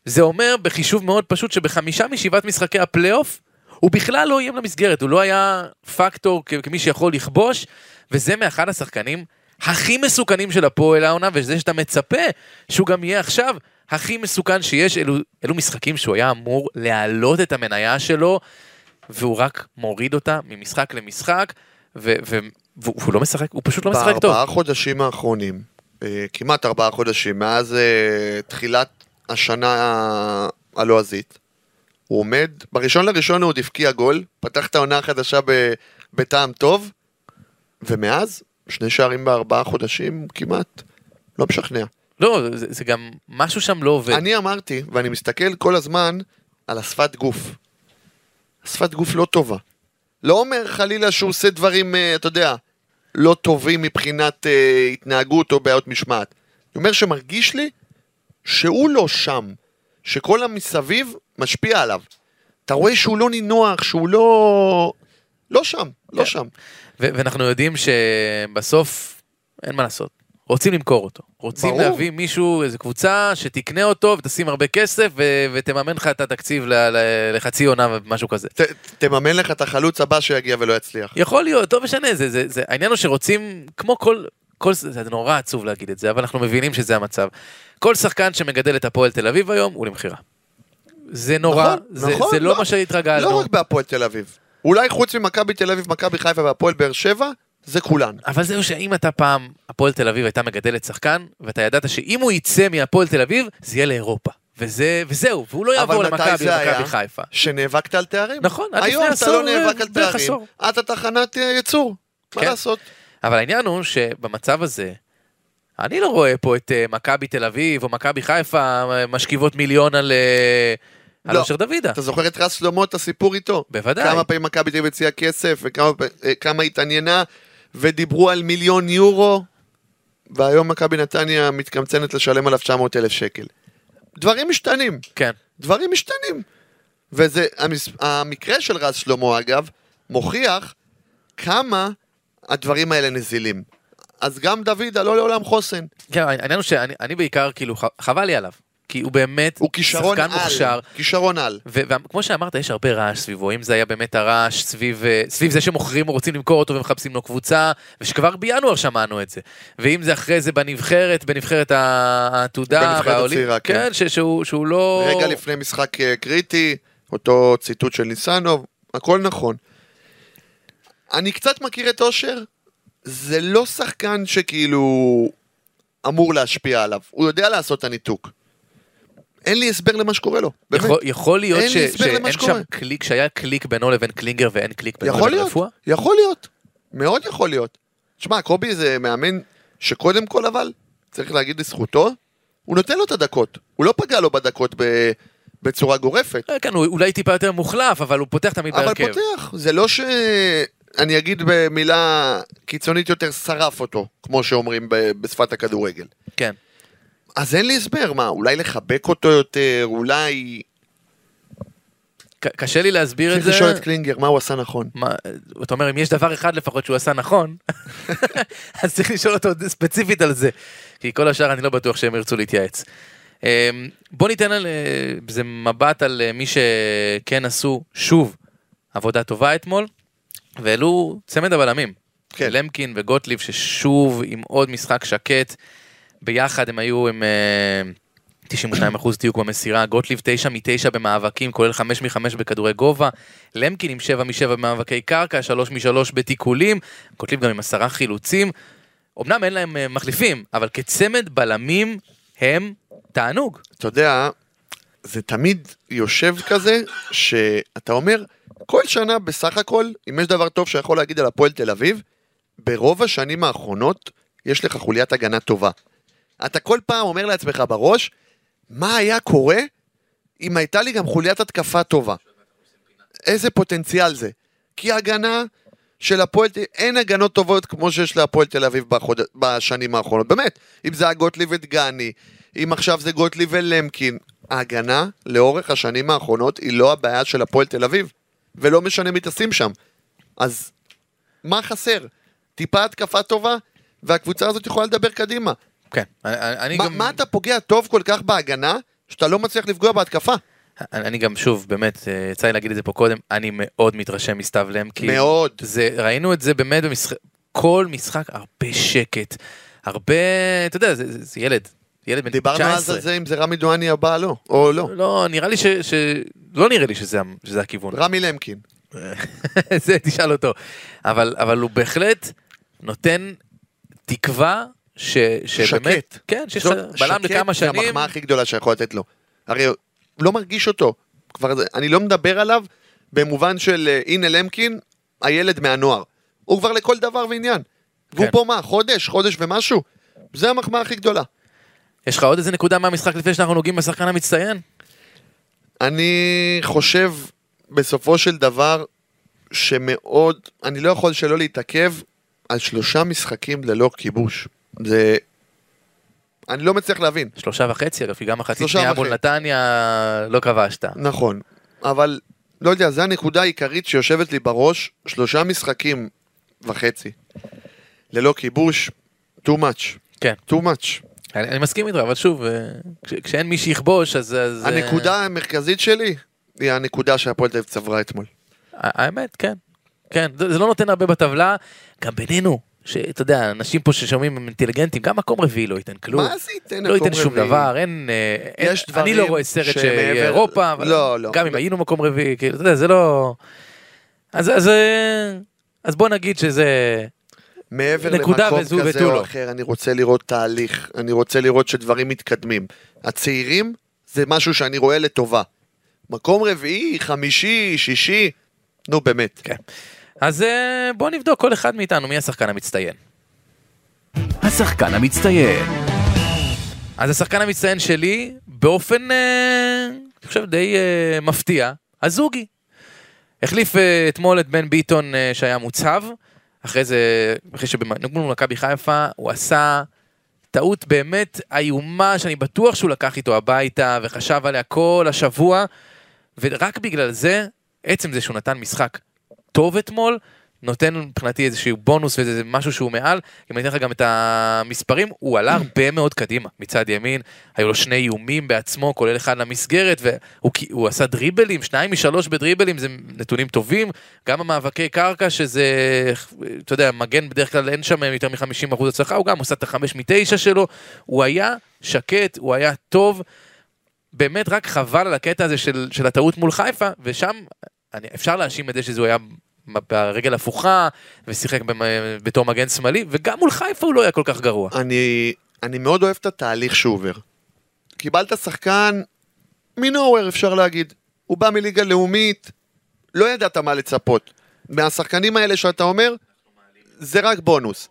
זה אומר בחישוב מאוד פשוט שב5 מ7 משחקי הפלייאוף, הוא בכלל לא איים למסגרת, הוא לא היה פקטור כמי שיכול לכבוש, וזה מאחד השחקנים הכי מסוכנים של הפועל העונה, וזה שאתה מצפה שהוא גם יהיה עכשיו הכי מסוכן שיש, אלו משחקים שהוא היה אמור להעלות את המניה שלו, והוא רק מוריד אותה ממשחק למשחק, והוא לא משחק, הוא פשוט לא משחק טוב. ב4 חודשים האחרונים, כמעט 4 חודשים, מאז תחילת השנה הלועזית, הוא עומד, בראשון הוא דפקיע גול, פתח את העונה החדשה בטעם טוב, ומאז 2 שערים ב4 חודשים, כמעט לא משכנע. לא, זה גם משהו שם לא עובד. אני אמרתי, ואני מסתכל כל הזמן על השפת גוף. השפת גוף לא טובה. לא אומר חלילה שהוא עושה דברים, אתה יודע, לא טובים מבחינת התנהגות או בעיות משמעת. אני אומר שמרגיש לי שהוא לא שם, שכל המסביב משפיע עליו. אתה רואה שהוא לא נינוח, שהוא לא שם, לא שם. ואנחנו יודעים שבסוף אין מה לעשות. רוצים למכור אותו. רוצים להביא מישהו, איזו קבוצה שתקנה אותו ותשים הרבה כסף ותממן לך את התקציב לחצי עונה ומשהו כזה. תממן לך את החלוץ הבא שיגיע ולא יצליח. יכול להיות, טוב משנה. העניין הוא שרוצים, כמו כל, זה נורא עצוב להגיד את זה, אבל אנחנו מבינים שזה המצב. כל שחקן שמגדל את הפועל תל אביב היום, הוא למחירה. זה נורא, זה לא מה שהתרגלנו. לא רק בהפועל תל אביב. אולי חוץ ממכבי תל אביב, מכבי חיפה והפועל באר שבע, זה כולן. אבל זהו שאם אתה פעם, הפועל תל אביב הייתה מגדלת שחקן, ואתה ידעת שאם הוא יצא מהפועל תל אביב, זה יהיה לאירופה. וזהו, והוא לא יעבור למכבי חיפה. שנאבקת על תארים? נכון. היום אתה לא נאבק על תארים. אתה תחנת ייצור. מה לעשות? אבל העניין הוא שבמצב הזה, אני לא רואה פה את מכבי תל אביב או מכבי חיפה משכיבות מיליון על אושר דוידה. אתה זוכר את רז שלמה, את הסיפור איתו? בוודאי. כמה פעמים מכבי תל אביב הציעה כסף וכמה התעניינה, ודיברו על מיליון יורו, והיום מכבי נתניה מתקמצנת לשלם עליו 900,000 שקל. דברים משתנים. כן. דברים משתנים. וזה, המקרה של רז שלמה אגב, מוכיח כמה הדברים האלה נזילים. אז גם דוידה לא לעולם חוסן. כן, העניין הוא שאני בעיקר, כאילו, חבל לי עליו. כי הוא באמת שחקן מוכשר. כישרון על. וכמו שאמרת, יש הרבה רעש סביבו. אם זה היה באמת הרעש סביב זה שמוכרים, רוצים למכור אותו ומחפשים לו קבוצה, ושכבר בינואר שמענו את זה. ואם זה אחרי זה בנבחרת העתודה. בנבחרת הצעירה, כן. כן, שהוא לא... רגע לפני משחק קריטי, אותו ציטוט של ניסנוב, הכל נכון. אני קצת מכיר את אושר, זה לא שחקן שכאילו אמור להשפיע עליו, הוא יודע לעשות את הניתוק. אין לי הסבר למה שקורה לו. יכול להיות שאין שם קליק, שהיה קליק בינו לבין קלינגר ואין קליק בינו לבין רפואה? יכול להיות, מאוד יכול להיות. תשמע, קובי זה מאמן שקודם כל אבל, צריך להגיד לזכותו, הוא נותן לו את הדקות, הוא לא פגע לו בדקות בצורה גורפת. כן, הוא אולי טיפה יותר מוחלף, אבל הוא פותח תמיד בהרכב. אבל פותח, זה לא ש... אני אגיד במילה קיצונית יותר, שרף אותו, כמו שאומרים בשפת הכדורגל. כן. אז אין לי הסבר, מה, אולי לחבק אותו יותר, אולי... קשה לי להסביר את זה. צריך לשאול את קלינגר, מה הוא עשה נכון? אתה אומר, אם יש דבר אחד לפחות שהוא עשה נכון, אז צריך לשאול אותו ספציפית על זה, כי כל השאר אני לא בטוח שהם ירצו להתייעץ. בוא ניתן על זה מבט על מי שכן עשו שוב עבודה טובה אתמול, ואלו צמד הבלמים, כן. למקין וגוטליב, ששוב עם עוד משחק שקט, ביחד הם היו עם 92% דיוק במסירה, גוטליב 9 מ-9 במאבקים, כולל 5 מ-5 בכדורי גובה, למקין עם 7 מ-7 במאבקי קרקע, 3 מ-3 בתיקולים, גוטליב גם עם 10 חילוצים, אמנם אין להם מחליפים, אבל כצמד בלמים הם תענוג. אתה יודע, זה תמיד יושב כזה, שאתה אומר, כל שנה בסך הכל, אם יש דבר טוב שיכול להגיד על הפועל תל אביב, ברוב השנים האחרונות, יש לך חוליית הגנה טובה. אתה כל פעם אומר לעצמך בראש, מה היה קורה אם הייתה לי גם חוליית התקפה טובה? איזה פוטנציאל זה? כי הגנה של הפועל, אין הגנות טובות כמו שיש להפועל תל אביב בשנים האחרונות. באמת, אם זה גוטליב ודגני, אם עכשיו זה גוטליב ולמקין, ההגנה לאורך השנים האחרונות היא לא הבעיה של הפועל תל אביב, ולא משנה מי תשים שם. אז מה חסר? טיפה התקפה טובה, והקבוצה הזאת יכולה לדבר קדימה. כן, מה אתה פוגע טוב כל כך בהגנה, שאתה לא מצליח לפגוע בהתקפה? אני גם שוב, באמת, יצא לי להגיד את זה פה קודם, אני מאוד מתרשם מסתיו למקין. מאוד. ראינו את זה באמת כל משחק, הרבה שקט, הרבה, אתה יודע, זה ילד. דיברנו אז על זה אם זה רמי דואני הבא לא, או לא. לא, נראה לי לא נראה לי שזה הכיוון. רמי למקין. זה תשאל אותו. אבל הוא בהחלט נותן תקווה שבאמת, כן, שיש בלם לכמה שנים. זה המחמאה הכי גדולה שיכול לתת לו. הרי לא מרגיש אותו. אני לא מדבר עליו במובן של הנה למקין, הילד מהנוער. הוא כבר לכל דבר ועניין. והוא פה מה? חודש ומשהו? זה המחמאה הכי גדולה. יש לך עוד איזה נקודה מהמשחק לפני שאנחנו נוגעים בשחקן המצטיין? אני חושב בסופו של דבר שמאוד, אני לא יכול שלא להתעכב על 3 משחקים ללא כיבוש. זה, אני לא מצליח להבין. 3.5, אגב, היא גם מחצית שנייה מול נתניה לא כבשת. נכון, אבל לא יודע, זה הנקודה העיקרית שיושבת לי בראש, 3.5 משחקים ללא כיבוש, too much. כן. too much. אני מסכים איתך, אבל שוב, כשאין מי שיכבוש, אז הנקודה המרכזית שלי היא הנקודה שהפועל תל אביב צברה אתמול. האמת, כן. כן, זה לא נותן הרבה בטבלה, גם בינינו, שאתה יודע, אנשים פה ששומעים הם אינטליגנטים, גם מקום רביעי לא ייתן כלום. מה זה ייתן מקום רביעי? לא ייתן שום דבר, אין, אני לא רואה סרט שאירופה, גם אם היינו מקום רביעי, אתה יודע, זה לא, אז בוא נגיד שזה מעבר למקום כזה או אחר, אני רוצה לראות תהליך, אני רוצה לראות שדברים מתקדמים. הצעירים זה משהו שאני רואה לטובה. מקום רביעי, 5, 6, נו באמת. כן. אז בואו נבדוק כל אחד מאיתנו, מי השחקן המצטיין? השחקן המצטיין. אז השחקן המצטיין שלי, באופן, אני חושב די מפתיע, הזוגי. החליף אתמול את בן ביטון שהיה מוצב, אחרי זה, אחרי שבנגמול מכבי חיפה, הוא עשה טעות באמת איומה, שאני בטוח שהוא לקח איתו הביתה, וחשב עליה כל השבוע, ורק בגלל זה, עצם זה שהוא נתן משחק טוב אתמול, נותן מבחינתי איזשהו בונוס, ואיזה משהו שהוא מעל, אם אני אתן לך גם את המספרים, הוא עלה הרבה מאוד קדימה, מצד ימין, היו לו 2 איומים בעצמו, כולל אחד למסגרת, והוא עשה דריבלים, 2 מ-3 בדריבלים, זה נתונים טובים, גם המאבקי קרקע, שזה, אתה יודע, מגן בדרך כלל אין שם יותר מ-50% הצלחה, הוא גם עושה את 5 מ-9 שלו, הוא היה שקט, הוא היה טוב, באמת רק חבל על הקטע הזה של הטעות מול חיפה, ושם אפשר להאשים את זה שזה היה ברגל הפוכה, ושיחק בתור מגן שמאלי, וגם מול חיפה הוא לא היה כל כך גרוע. אני מאוד אוהב את התהליך שעובר. קיבלת שחקן מנוהר, אפשר להגיד. הוא בא מליגה לאומית, לא ידעת מה לצפות. מהשחקנים האלה שאתה אומר, זה רק בונוס.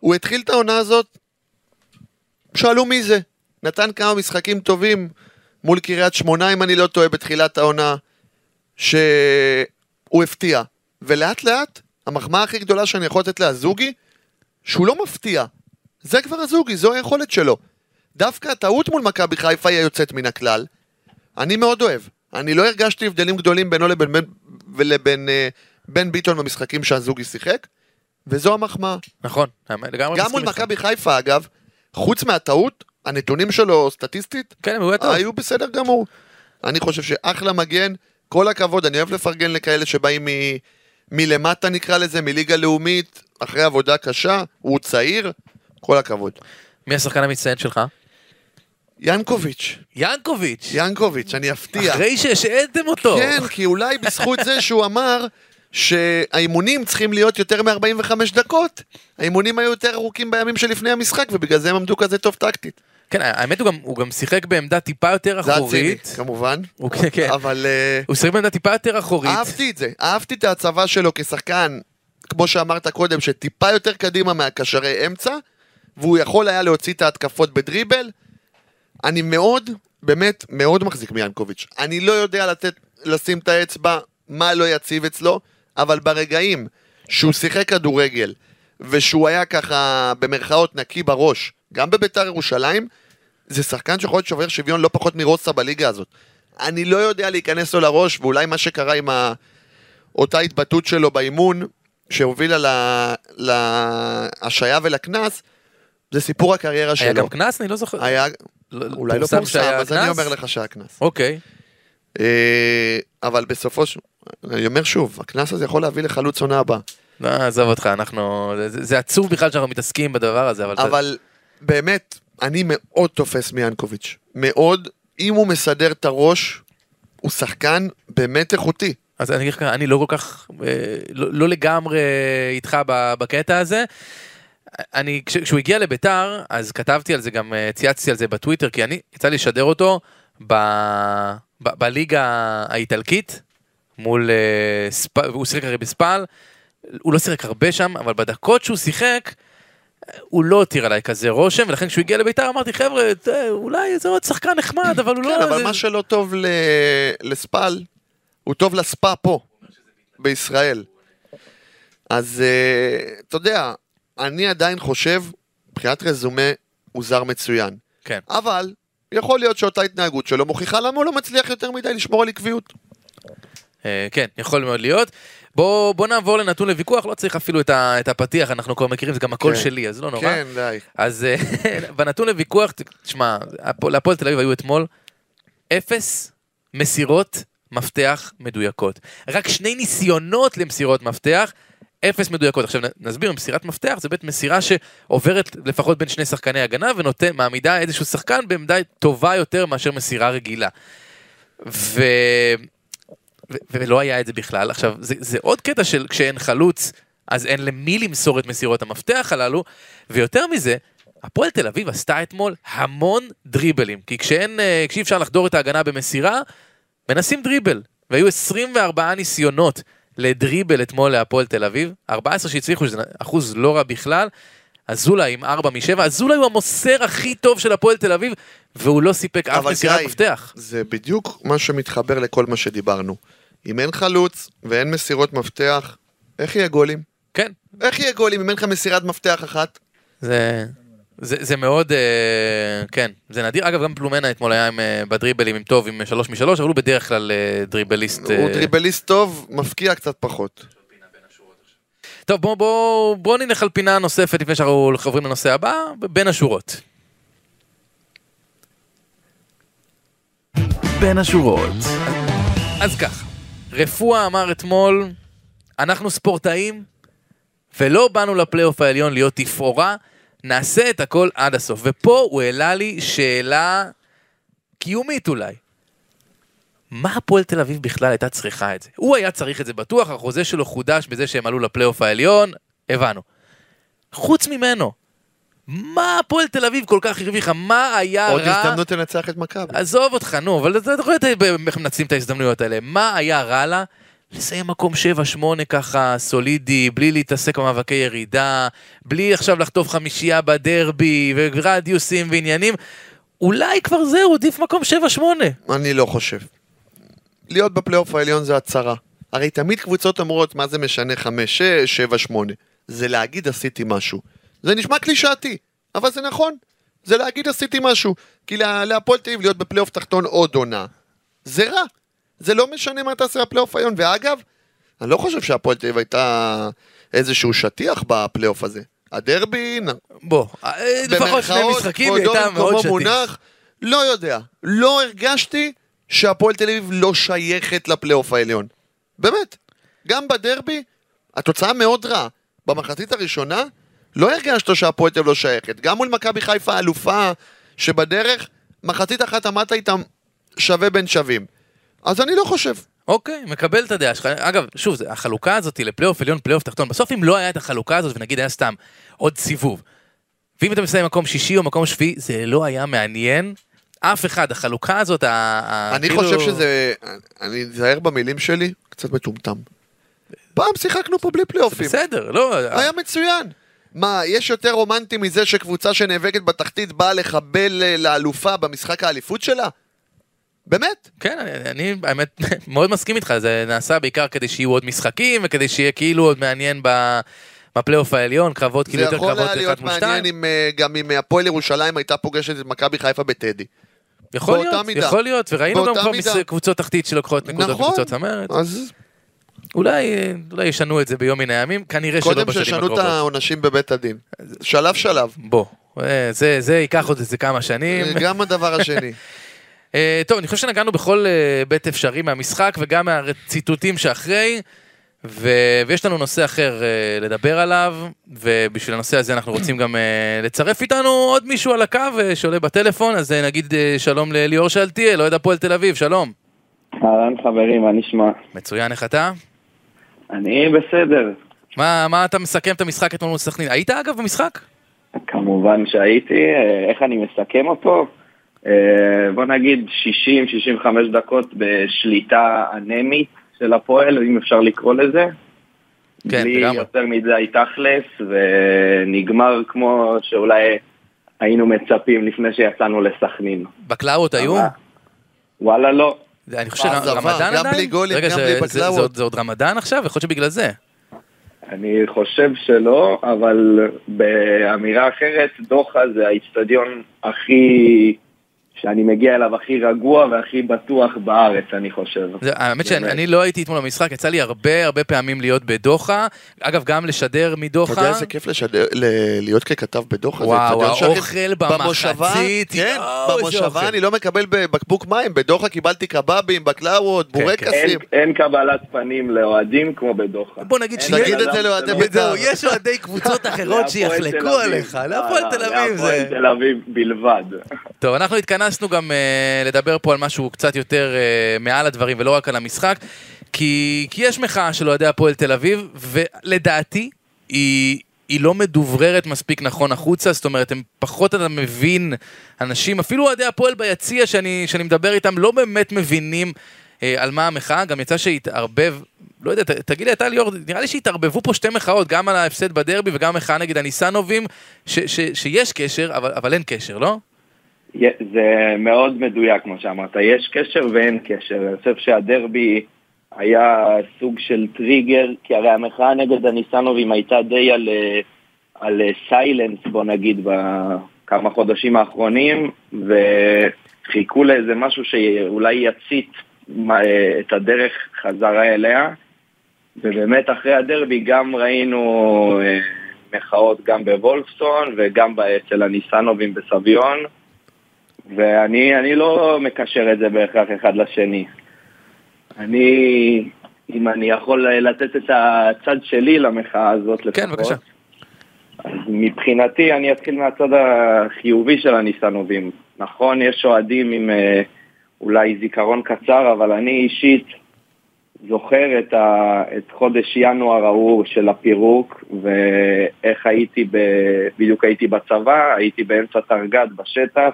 הוא התחיל את העונה הזאת, שאלו מי זה. נתן כמה משחקים טובים, מול קריית 8, אם אני לא טועה, בתחילת העונה, הוא הפתיע, ולאט לאט, המחמאה הכי גדולה שאני יכול לתת לה הזוגי, שהוא לא מפתיע, זה כבר הזוגי, זו היכולת שלו, דווקא הטעות מול מכבי חיפה היא יוצאת מן הכלל, אני מאוד אוהב, אני לא הרגשתי הבדלים גדולים בינו לבין בן ביטון במשחקים שהזוגי שיחק, וזו המחמאה. נכון. גם מול מכבי חיפה אגב, חוץ מהטעות, הנתונים שלו סטטיסטית, כן, היו בסדר גמור, אני חושב שאחלה מגן, כל הכבוד, אני אוהב לפרגן לכאלה שבאים מלמטה נקרא לזה, מליגה לאומית, אחרי עבודה קשה, הוא צעיר, כל הכבוד. מי השחקן המצטיין שלך? ינקוביץ', אני אפתיע. אחרי שהשאלתם אותו. כן, כי אולי בזכות זה שהוא אמר שהאימונים צריכים להיות יותר מ-45 דקות, האימונים היו יותר ארוכים בימים שלפני המשחק, ובגלל זה הם עמדו כזה טוב טקטית. כן, האמת הוא גם שיחק בעמדה טיפה יותר אחורית. זה כמובן. אבל הוא שיחק בעמדה טיפה יותר אחורית. אהבתי את זה, אהבתי את ההצבה שלו כשחקן, כמו שאמרת קודם, שטיפה יותר קדימה מהקשרי אמצע, והוא יכול היה להוציא את ההתקפות בדריבל. אני מאוד, באמת מאוד מחזיק מיינקוביץ'. אני לא יודע לשים את האצבע, מה לא יציב אצלו, אבל ברגעים שהוא שיחק כדורגל, ושהוא היה ככה במרכאות נקי בראש, גם בביתר ירושלים, זה שחקן שיכול להיות שובר שוויון לא פחות מרוסה בליגה הזאת. אני לא יודע להיכנס לו לראש, ואולי מה שקרה עם אותה התבטאות שלו באימון, שהובילה להשעיה ולכנס, זה סיפור הקריירה שלו. היה גם כנס? אני לא זוכר. אולי לא פורסם, אז אני אומר לך שהיה כנס. אוקיי. אבל בסופו של... אני אומר שוב, הכנס הזה יכול להביא לחלוץ עונה הבא. לא, עזוב אותך, אנחנו... זה עצוב בכלל שאנחנו מתעסקים בדבר הזה, אבל... אבל באמת, אני מאוד תופס מיינקוביץ'. מאוד, אם הוא מסדר את הראש, הוא שחקן באמת איכותי. אז אני לא כל כך... לא לגמרי איתך בקטע הזה. אני, כשהוא הגיע לביתר, אז כתבתי על זה, גם צייצתי על זה בטוויטר, כי אני יצא לי לשדר אותו בליגה האיטלקית, מול ספל, הוא שיחק הרי בספל, הוא לא שיחק הרבה שם, אבל בדקות שהוא שיחק, הוא לא הותיר עליי כזה רושם, ולכן כשהוא הגיע לביתר אמרתי, חבר'ה, אולי זה עוד שחקן נחמד, אבל הוא לא... כן, אבל מה שלא טוב לספל, הוא טוב לספה פה, בישראל. אז אתה יודע... אני עדיין חושב, בחיית רזומה, הוא זר מצוין. כן. אבל, יכול להיות שאותה התנהגות שלו מוכיחה למה הוא לא מצליח יותר מדי לשמור על עקביות. כן, יכול מאוד להיות. בוא נעבור לנתון לוויכוח, לא צריך אפילו את הפתיח, אנחנו כבר מכירים, זה גם הכל שלי, אז לא נורא. כן, די. אז בנתון לוויכוח, תשמע, להפועל תל אביב היו אתמול, 0 מסירות מפתח מדויקות. רק 2 ניסיונות למסירות מפתח, 0 מדויקות. עכשיו נסביר, מסירת מפתח זה בית מסירה שעוברת לפחות בין 2 שחקני הגנה ונותן מעמידה איזשהו שחקן בעמדה טובה יותר מאשר מסירה רגילה. ולא היה את זה בכלל. עכשיו זה עוד קטע של כשאין חלוץ, אז אין למי למסור את מסירות המפתח הללו, ויותר מזה, הפועל תל אביב עשתה אתמול המון דריבלים, כי כשאי אפשר לחדור את ההגנה במסירה, מנסים דריבל, והיו 24 ניסיונות לדריבל אתמול להפועל תל אביב, 14 שהצליחו, שזה אחוז לא רע בכלל. אזולה עם 4 מ-7, אזולה הוא המוסר הכי טוב של הפועל תל אביב, והוא לא סיפק אף מסירת מפתח. זה בדיוק מה שמתחבר לכל מה שדיברנו. אם אין חלוץ ואין מסירות מפתח, איך יהיה גולים? כן. איך יהיה גולים אם אין לך מסירת מפתח אחת? זה מאוד, כן, זה נדיר. אגב, גם פלומנה אתמול היה בדריבלים עם טוב, עם 3 מ-3, אבל הוא בדרך כלל דריבליסט. הוא דריבליסט טוב, מפקיע קצת פחות. טוב, בואו נלך על פינה נוספת לפני שאנחנו עוברים לנושא הבא, בין השורות. בין השורות. אז כך, רפואה אמר אתמול, אנחנו ספורטאים, ולא באנו לפלייאוף העליון להיות תפאורה, נעשה את הכל עד הסוף. ופה הוא העלה לי שאלה קיומית אולי. מה הפועל תל אביב בכלל הייתה צריכה את זה? הוא היה צריך את זה בטוח, החוזה שלו חודש בזה שהם עלו לפלייאוף העליון, הבנו. חוץ ממנו, מה הפועל תל אביב כל כך הרוויחה? מה היה רע? עוד הזדמנות לנצח את מכבי. עזוב אותך, נו, אבל אתה יכול לדעת איך מנצלים את ההזדמנויות האלה. מה היה רע לה? לסיים מקום 7-8 ככה, סולידי, בלי להתעסק במאבקי ירידה, בלי עכשיו לחטוף 5 בדרבי, ורדיוסים ועניינים, אולי כבר זהו, עדיף מקום 7-8. אני לא חושב. להיות בפלייאוף העליון זה הצרה. הרי תמיד קבוצות אומרות, מה זה משנה 5, 6, 7, 8. זה להגיד עשיתי משהו. זה נשמע קלישאתי, אבל זה נכון. זה להגיד עשיתי משהו. כי להפועל תל אביב להיות בפלייאוף תחתון עוד עונה, זה רע. זה לא משנה מה תעשה הפלייאוף העליון, ואגב, אני לא חושב שהפועל תל אביב הייתה איזשהו שטיח בפלייאוף הזה. הדרבי, בוא, לפחות 2 משחקים הייתה מאוד שטיח. לא יודע, לא הרגשתי שהפועל תל אביב לא שייכת לפלייאוף העליון. באמת, גם בדרבי, התוצאה מאוד רעה. במחצית הראשונה, לא הרגשת שהפועל תל אביב לא שייכת. גם מול מכבי חיפה, אלופה שבדרך, מחצית אחת עמדת איתם שווה בין שווים. אז אני לא חושב. אוקיי, מקבל את הדעה שלך. אגב, שוב, החלוקה הזאת לפלייאוף עליון, פלייאוף תחתון. בסוף אם לא היה את החלוקה הזאת, ונגיד היה סתם עוד סיבוב. ואם אתה מסיים מקום שישי או מקום שביעי, זה לא היה מעניין. אף אחד, החלוקה הזאת, אני חושב שזה, אני זהיר במילים שלי, קצת מטומטם. פעם שיחקנו פה בלי פלייאופים. בסדר, לא, היה מצוין. מה, יש יותר רומנטי מזה שקבוצה שנאבקת בתחתית באה לחבל לאלופה במשחק האליפות שלה? באמת? כן, אני באמת מאוד מסכים איתך, זה נעשה בעיקר כדי שיהיו עוד משחקים, וכדי שיהיה כאילו עוד מעניין בפלייאוף העליון, קרבות כאילו יותר קרבות 1-2. זה יכול להיות מעניין גם אם הפועל ירושלים הייתה פוגשת את מכבי חיפה בטדי. יכול להיות, וראינו גם כבר קבוצות תחתית שלוקחות נקודות בקבוצות צמרת. אז אולי ישנו את זה ביום מן הימים, כנראה שלא בשנים הקרובות. קודם ששנו את העונשים בבית הדין. שלב שלב. בוא, זה ייקח עוד איזה כמה שנים. גם הדבר השני. טוב, אני חושב שנגענו בכל בית אפשרי מהמשחק, וגם מהציטוטים שאחרי, ויש לנו נושא אחר לדבר עליו, ובשביל הנושא הזה אנחנו רוצים גם לצרף איתנו עוד מישהו על הקו שעולה בטלפון, אז נגיד שלום לליאור שאלתיאל, אוהד הפועל תל אביב, שלום. אהלן חברים, מה נשמע? מצוין, איך אתה? אני בסדר. מה אתה מסכם את המשחק אתמול סכנין? היית אגב במשחק? כמובן שהייתי, איך אני מסכם אותו? בוא נגיד 60-65 דקות בשליטה אנמית של הפועל, אם אפשר לקרוא לזה. כן, בלי בלמה. יותר מדי תכלס, ונגמר כמו שאולי היינו מצפים לפני שיצאנו לסכנין. בקלאות היו? וואלה לא. אני חושב, רמדאן עדיין? רגע, זה עוד רמדאן עכשיו? יכול להיות שבגלל זה? אני חושב שלא, אבל באמירה אחרת, דוחה זה האצטדיון הכי, שאני מגיע אליו הכי רגוע והכי בטוח בארץ, אני חושב. האמת שאני לא הייתי אתמול במשחק, יצא לי הרבה פעמים להיות בדוחה, אגב גם לשדר מדוחה. אתה יודע איזה כיף להיות ככתב בדוחה? וואו, האוכל במחצית. כן, במושבה אני לא מקבל בבקבוק מים, בדוחה קיבלתי קבבים, בקלאוות, בורקסים. אין קבלת פנים לאוהדים כמו בדוחה. בוא נגיד את זה לאוהדים. יש אוהדי קבוצות אחרות שיחלקו עליך, להפועל תל אביב. להפועל תל אביב בלבד. טוב, אנחנו התכנסנו גם לדבר פה על משהו קצת יותר מעל הדברים ולא רק על המשחק, כי יש מחאה של אוהדי הפועל תל אביב, ולדעתי היא לא מדובררת מספיק נכון החוצה, זאת אומרת, הם פחות אתה מבין אנשים, אפילו אוהדי הפועל ביציע שאני מדבר איתם, לא באמת מבינים על מה המחאה, גם יצא שהתערבב, לא יודע, תגיד לי אתה ליאור, נראה לי שהתערבבו פה שתי מחאות, גם על ההפסד בדרבי וגם מחאה נגד הניסנובים, שיש קשר, אבל אין קשר, לא? זה מאוד מדויק כמו שאמרת, יש קשר ואין קשר. אני חושב שהדרבי היה סוג של טריגר, כי הרי המחאה נגד הניסנובים הייתה די על סיילנס, בוא נגיד, בכמה חודשים האחרונים, וחיכו לאיזה משהו שאולי יצית את הדרך חזרה אליה, ובאמת אחרי הדרבי גם ראינו מחאות גם בוולפסון וגם אצל הניסנובים בסביון, ואני לא מקשר את זה בהכרח אחד לשני. אם אני יכול לתת את הצד שלי למחאה הזאת לפחות. כן, בבקשה. אז מבחינתי אני אתחיל מהצד החיובי של הניסנובים. נכון, יש אוהדים עם אולי זיכרון קצר, אבל אני אישית זוכר את חודש ינואר ההוא של הפירוק, ואיך בדיוק הייתי בצבא, הייתי באמצע תרגד בשטח,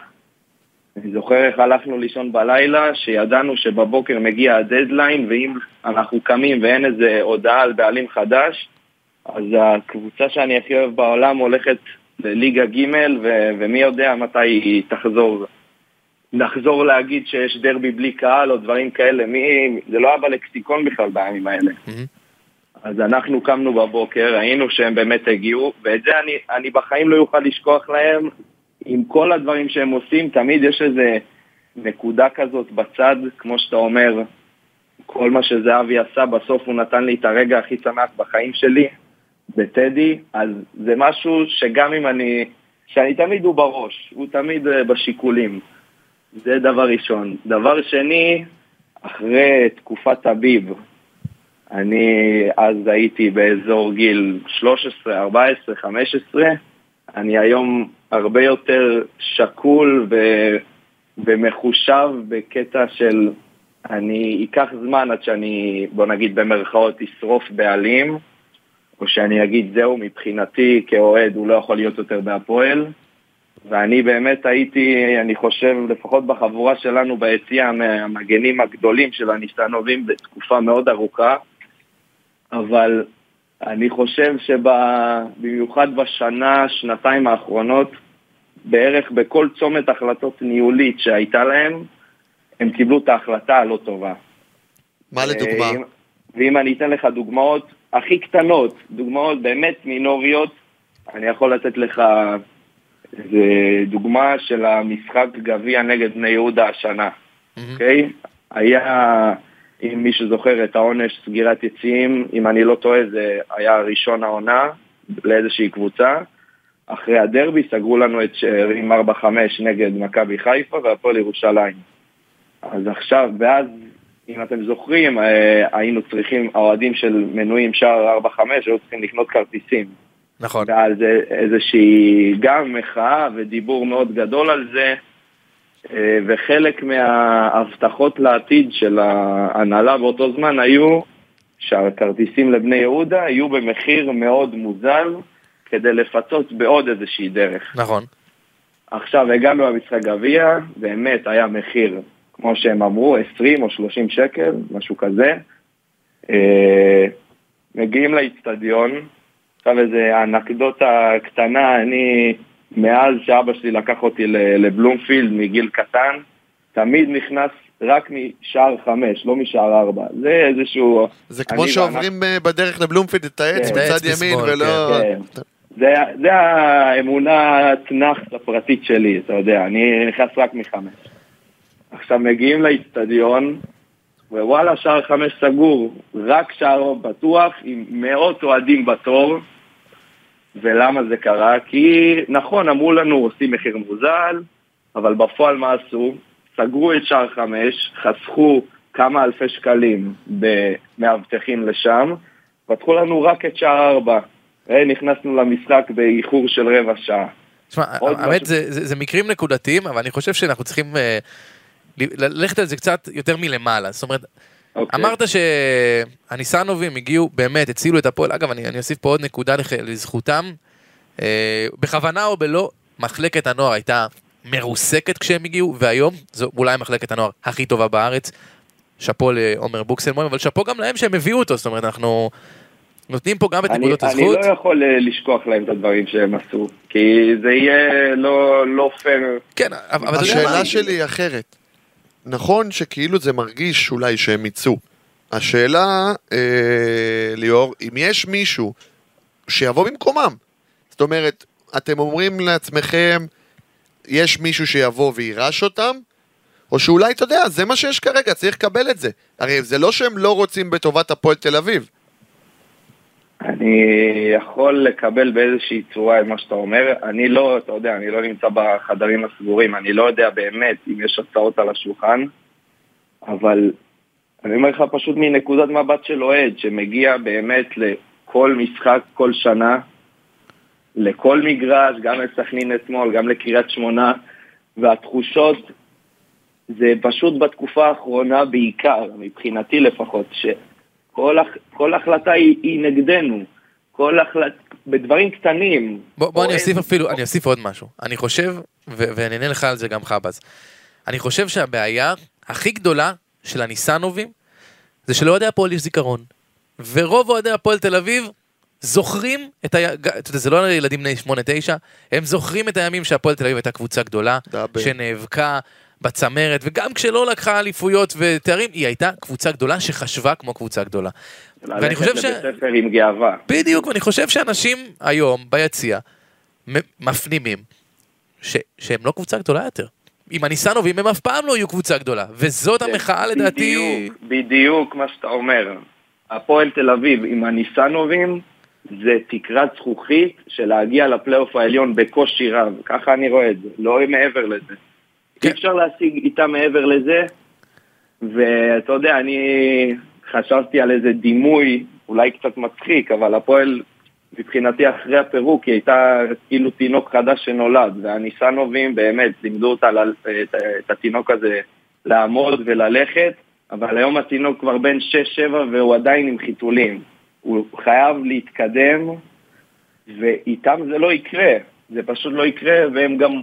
אני זוכר איך הלכנו לישון בלילה, שידענו שבבוקר מגיע הדדליין, ואם אנחנו קמים ואין איזה הודעה על בעלים חדש, אז הקבוצה שאני הכי אוהב בעולם הולכת לליגה ג' ומי יודע מתי היא תחזור. נחזור להגיד שיש דרבי בלי קהל או דברים כאלה, זה לא היה בלקסיקון בכלל בימים האלה. אז אנחנו קמנו בבוקר, ראינו שהם באמת הגיעו, ואת זה אני בחיים לא יוכל לשכוח להם, עם כל הדברים שהם עושים, תמיד יש איזה נקודה כזאת בצד, כמו שאתה אומר, כל מה שזהבי עשה, בסוף הוא נתן לי את הרגע הכי שמח בחיים שלי, בטדי, אז זה משהו שגם אם שאני תמיד הוא בראש, הוא תמיד בשיקולים, זה דבר ראשון. דבר שני, אחרי תקופת הביב, אני אז הייתי באזור גיל 13, 14, 15, אני היום הרבה יותר שקול ומחושב בקטע של אני אקח זמן עד שאני, בוא נגיד במרכאות, אשרוף בעלים, או שאני אגיד זהו מבחינתי כאוהד, הוא לא יכול להיות יותר בהפועל. ואני באמת הייתי, אני חושב, לפחות בחבורה שלנו ביציע, המגנים הגדולים של הניסנובים בתקופה מאוד ארוכה, אבל אני חושב שבמיוחד בשנה, שנתיים האחרונות, בערך בכל צומת החלטות ניהולית שהייתה להם, הם קיבלו את ההחלטה הלא טובה. מה לדוגמה? ואם אני אתן לך דוגמאות הכי קטנות, דוגמאות באמת מינוריות, אני יכול לתת לך דוגמה של המשחק גביע נגד בני יהודה השנה. אוקיי? היה, אם מישהו זוכר את העונש סגירת יציאים, אם אני לא טועה, זה היה ראשון העונה לאיזושהי קבוצה. אחרי הדרבי סגרו לנו את שערים 4-5 נגד מכבי חיפה והפועל ירושלים. אז עכשיו, ואז, אם אתם זוכרים, היינו צריכים, האוהדים של מנויים שער 4-5, היו צריכים לקנות כרטיסים. נכון. ועל זה איזושהי גם מחאה ודיבור מאוד גדול על זה, וחלק מההבטחות לעתיד של ההנהלה באותו זמן היו שהכרטיסים לבני יהודה היו במחיר מאוד מוזל, כדי לפצות בעוד איזושהי דרך. נכון. עכשיו, הגענו למשחק גביע, באמת היה מחיר, כמו שהם אמרו, 20 או 30 שקל, משהו כזה. מגיעים לאצטדיון, עכשיו איזה אנקדוטה קטנה, אני, מאז שאבא שלי לקח אותי לבלומפילד מגיל קטן, תמיד נכנס רק משער 5, לא משער 4. זה איזשהו... זה כמו שעוברים בדרך לבלומפילד את העץ בצד ימין ולא... זה האמונה התנחת הפרטית שלי, אתה יודע, אני נכנס רק מ-5. עכשיו מגיעים לאצטדיון, ווואלה, שער 5 סגור, רק שער בטוח, עם מאות אוהדים בתור, ולמה זה קרה? כי נכון, אמרו לנו, עושים מחיר מוזל, אבל בפועל מה עשו? סגרו את שער 5, חסכו כמה אלפי שקלים במאבטחים לשם, פתחו לנו רק את שער 4, נכנסנו למשחק באיחור של רבע שעה. תשמע, האמת, זה מקרים נקודתיים, אבל אני חושב שאנחנו צריכים... ללכת על זה קצת יותר מלמעלה, זאת אומרת, אמרת שהניסנובים הגיעו, באמת, הצילו את הפועל, אגב, אני אוסיף פה עוד נקודה לזכותם, בכוונה או בלא, מחלקת הנוער הייתה מרוסקת כשהם הגיעו, והיום זו אולי מחלקת הנוער הכי טובה בארץ, שפו לעומר בוקסלמון, אבל שפו גם להם שהם הביאו אותו, זאת אומרת, אנחנו נותנים פה גם את נקודות הזכות. אני לא יכול לשכוח להם את הדברים שהם עשו, כי זה יהיה לא פייר. כן, אבל השאלה שלי היא אחרת. נכון שכאילו זה מרגיש אולי שהם יצאו. השאלה, ליאור, אם יש מישהו שיבוא במקומם, זאת אומרת, אתם אומרים לעצמכם, יש מישהו שיבוא וירש אותם, או שאולי, אתה יודע, זה מה שיש כרגע, צריך לקבל את זה. הרי זה לא שהם לא רוצים בטובת הפועל תל אביב. אני יכול לקבל באיזושהי צורה את מה שאתה אומר, אני לא, אתה יודע, אני לא נמצא בחדרים הסגורים, אני לא יודע באמת אם יש הצעות על השולחן, אבל אני אומר לך פשוט מנקודת מבט של אוהד, שמגיע באמת לכל משחק, כל שנה, לכל מגרש, גם לסכנין אתמול, גם לקריית שמונה, והתחושות, זה פשוט בתקופה האחרונה בעיקר, מבחינתי לפחות, כל החלטה היא נגדנו, כל החלטה, בדברים קטנים. בוא אני אוסיף אפילו, אני אוסיף עוד משהו. אני חושב, ואני אענה לך על זה גם חבאז, אני חושב שהבעיה הכי גדולה של הניסנובים, זה שלא יודע הפועל יש זיכרון. ורוב אוהדי הפועל תל אביב זוכרים את זה לא ילדים בני 8-9, הם זוכרים את הימים שהפועל תל אביב הייתה קבוצה גדולה, שנאבקה, בצמרת, וגם כשלא לקחה אליפויות ותארים, היא הייתה קבוצה גדולה שחשבה כמו קבוצה גדולה. ואני חושב ספר עם גאווה. בדיוק, ואני חושב שאנשים היום ביציע מפנימים שהם לא קבוצה גדולה יותר. אם הניסנובים הם אף פעם לא יהיו קבוצה גדולה, וזאת המחאה לדעתי... בדיוק מה שאתה אומר. הפועל תל אביב עם הניסנובים זה תקרת זכוכית של להגיע לפלייאוף העליון בקושי רב. ככה אני רואה את זה, לא מעבר לזה. אי אפשר להשיג איתה מעבר לזה, ואתה יודע, אני חשבתי על איזה דימוי, אולי קצת מצחיק, אבל הפועל מבחינתי אחרי הפירוק היא הייתה כאילו תינוק חדש שנולד, והניסנובים באמת לימדו אותה את התינוק הזה לעמוד וללכת, אבל היום התינוק כבר בן 6-7 והוא עדיין עם חיתולים, הוא חייב להתקדם, ואיתם זה לא יקרה, זה פשוט לא יקרה. והם גם,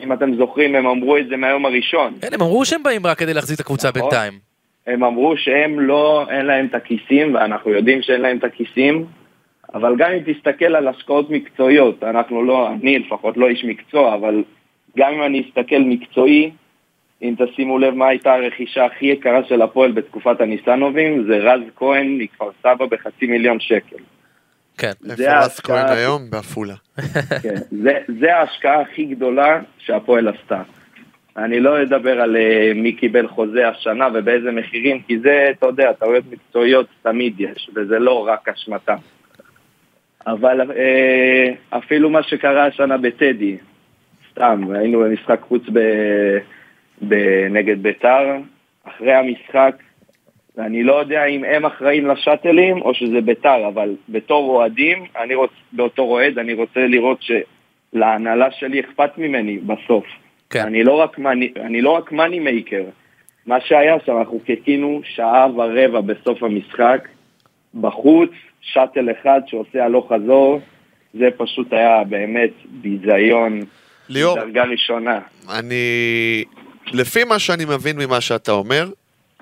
אם אתם זוכרים, הם אמרו את זה מהיום הראשון. הם אמרו שהם באים רק כדי להחזיק את הקבוצה בינתיים. הם אמרו שהם לא, אין להם את הכיסים, ואנחנו יודעים שאין להם את הכיסים, אבל גם אם תסתכל על השקעות מקצועיות, אנחנו לא, אני לפחות לא איש מקצוע, אבל גם אם אני אסתכל מקצועי, אם תשימו לב מה הייתה הרכישה הכי יקרה של הפועל בתקופת הניסנובים, זה רז כהן מכפר סבא ב500,000 שקל. כן, איפה רז כהן היום? בעפולה. כן, זה ההשקעה הכי גדולה שהפועל עשתה. אני לא אדבר על מי קיבל חוזה השנה ובאיזה מחירים, כי זה, אתה יודע, טעויות מקצועיות תמיד יש, וזה לא רק השמטה. אבל אפילו מה שקרה השנה בטדי, סתם, היינו במשחק חוץ נגד ביתר, אחרי המשחק, ואני לא יודע אם הם אחראים לשאטלים או שזה ביתר, אבל בתור אוהדים, באותו אוהד, אני רוצה לראות שלהנהלה שלי אכפת ממני בסוף. כן. אני לא רק מני מייקר. מה שהיה שאנחנו חיכינו 1.25 שעה בסוף המשחק, בחוץ, שאטל אחד שעושה הלוך חזור, זה פשוט היה באמת ביזיון דרגה ראשונה. לפי מה שאני מבין ממה שאתה אומר,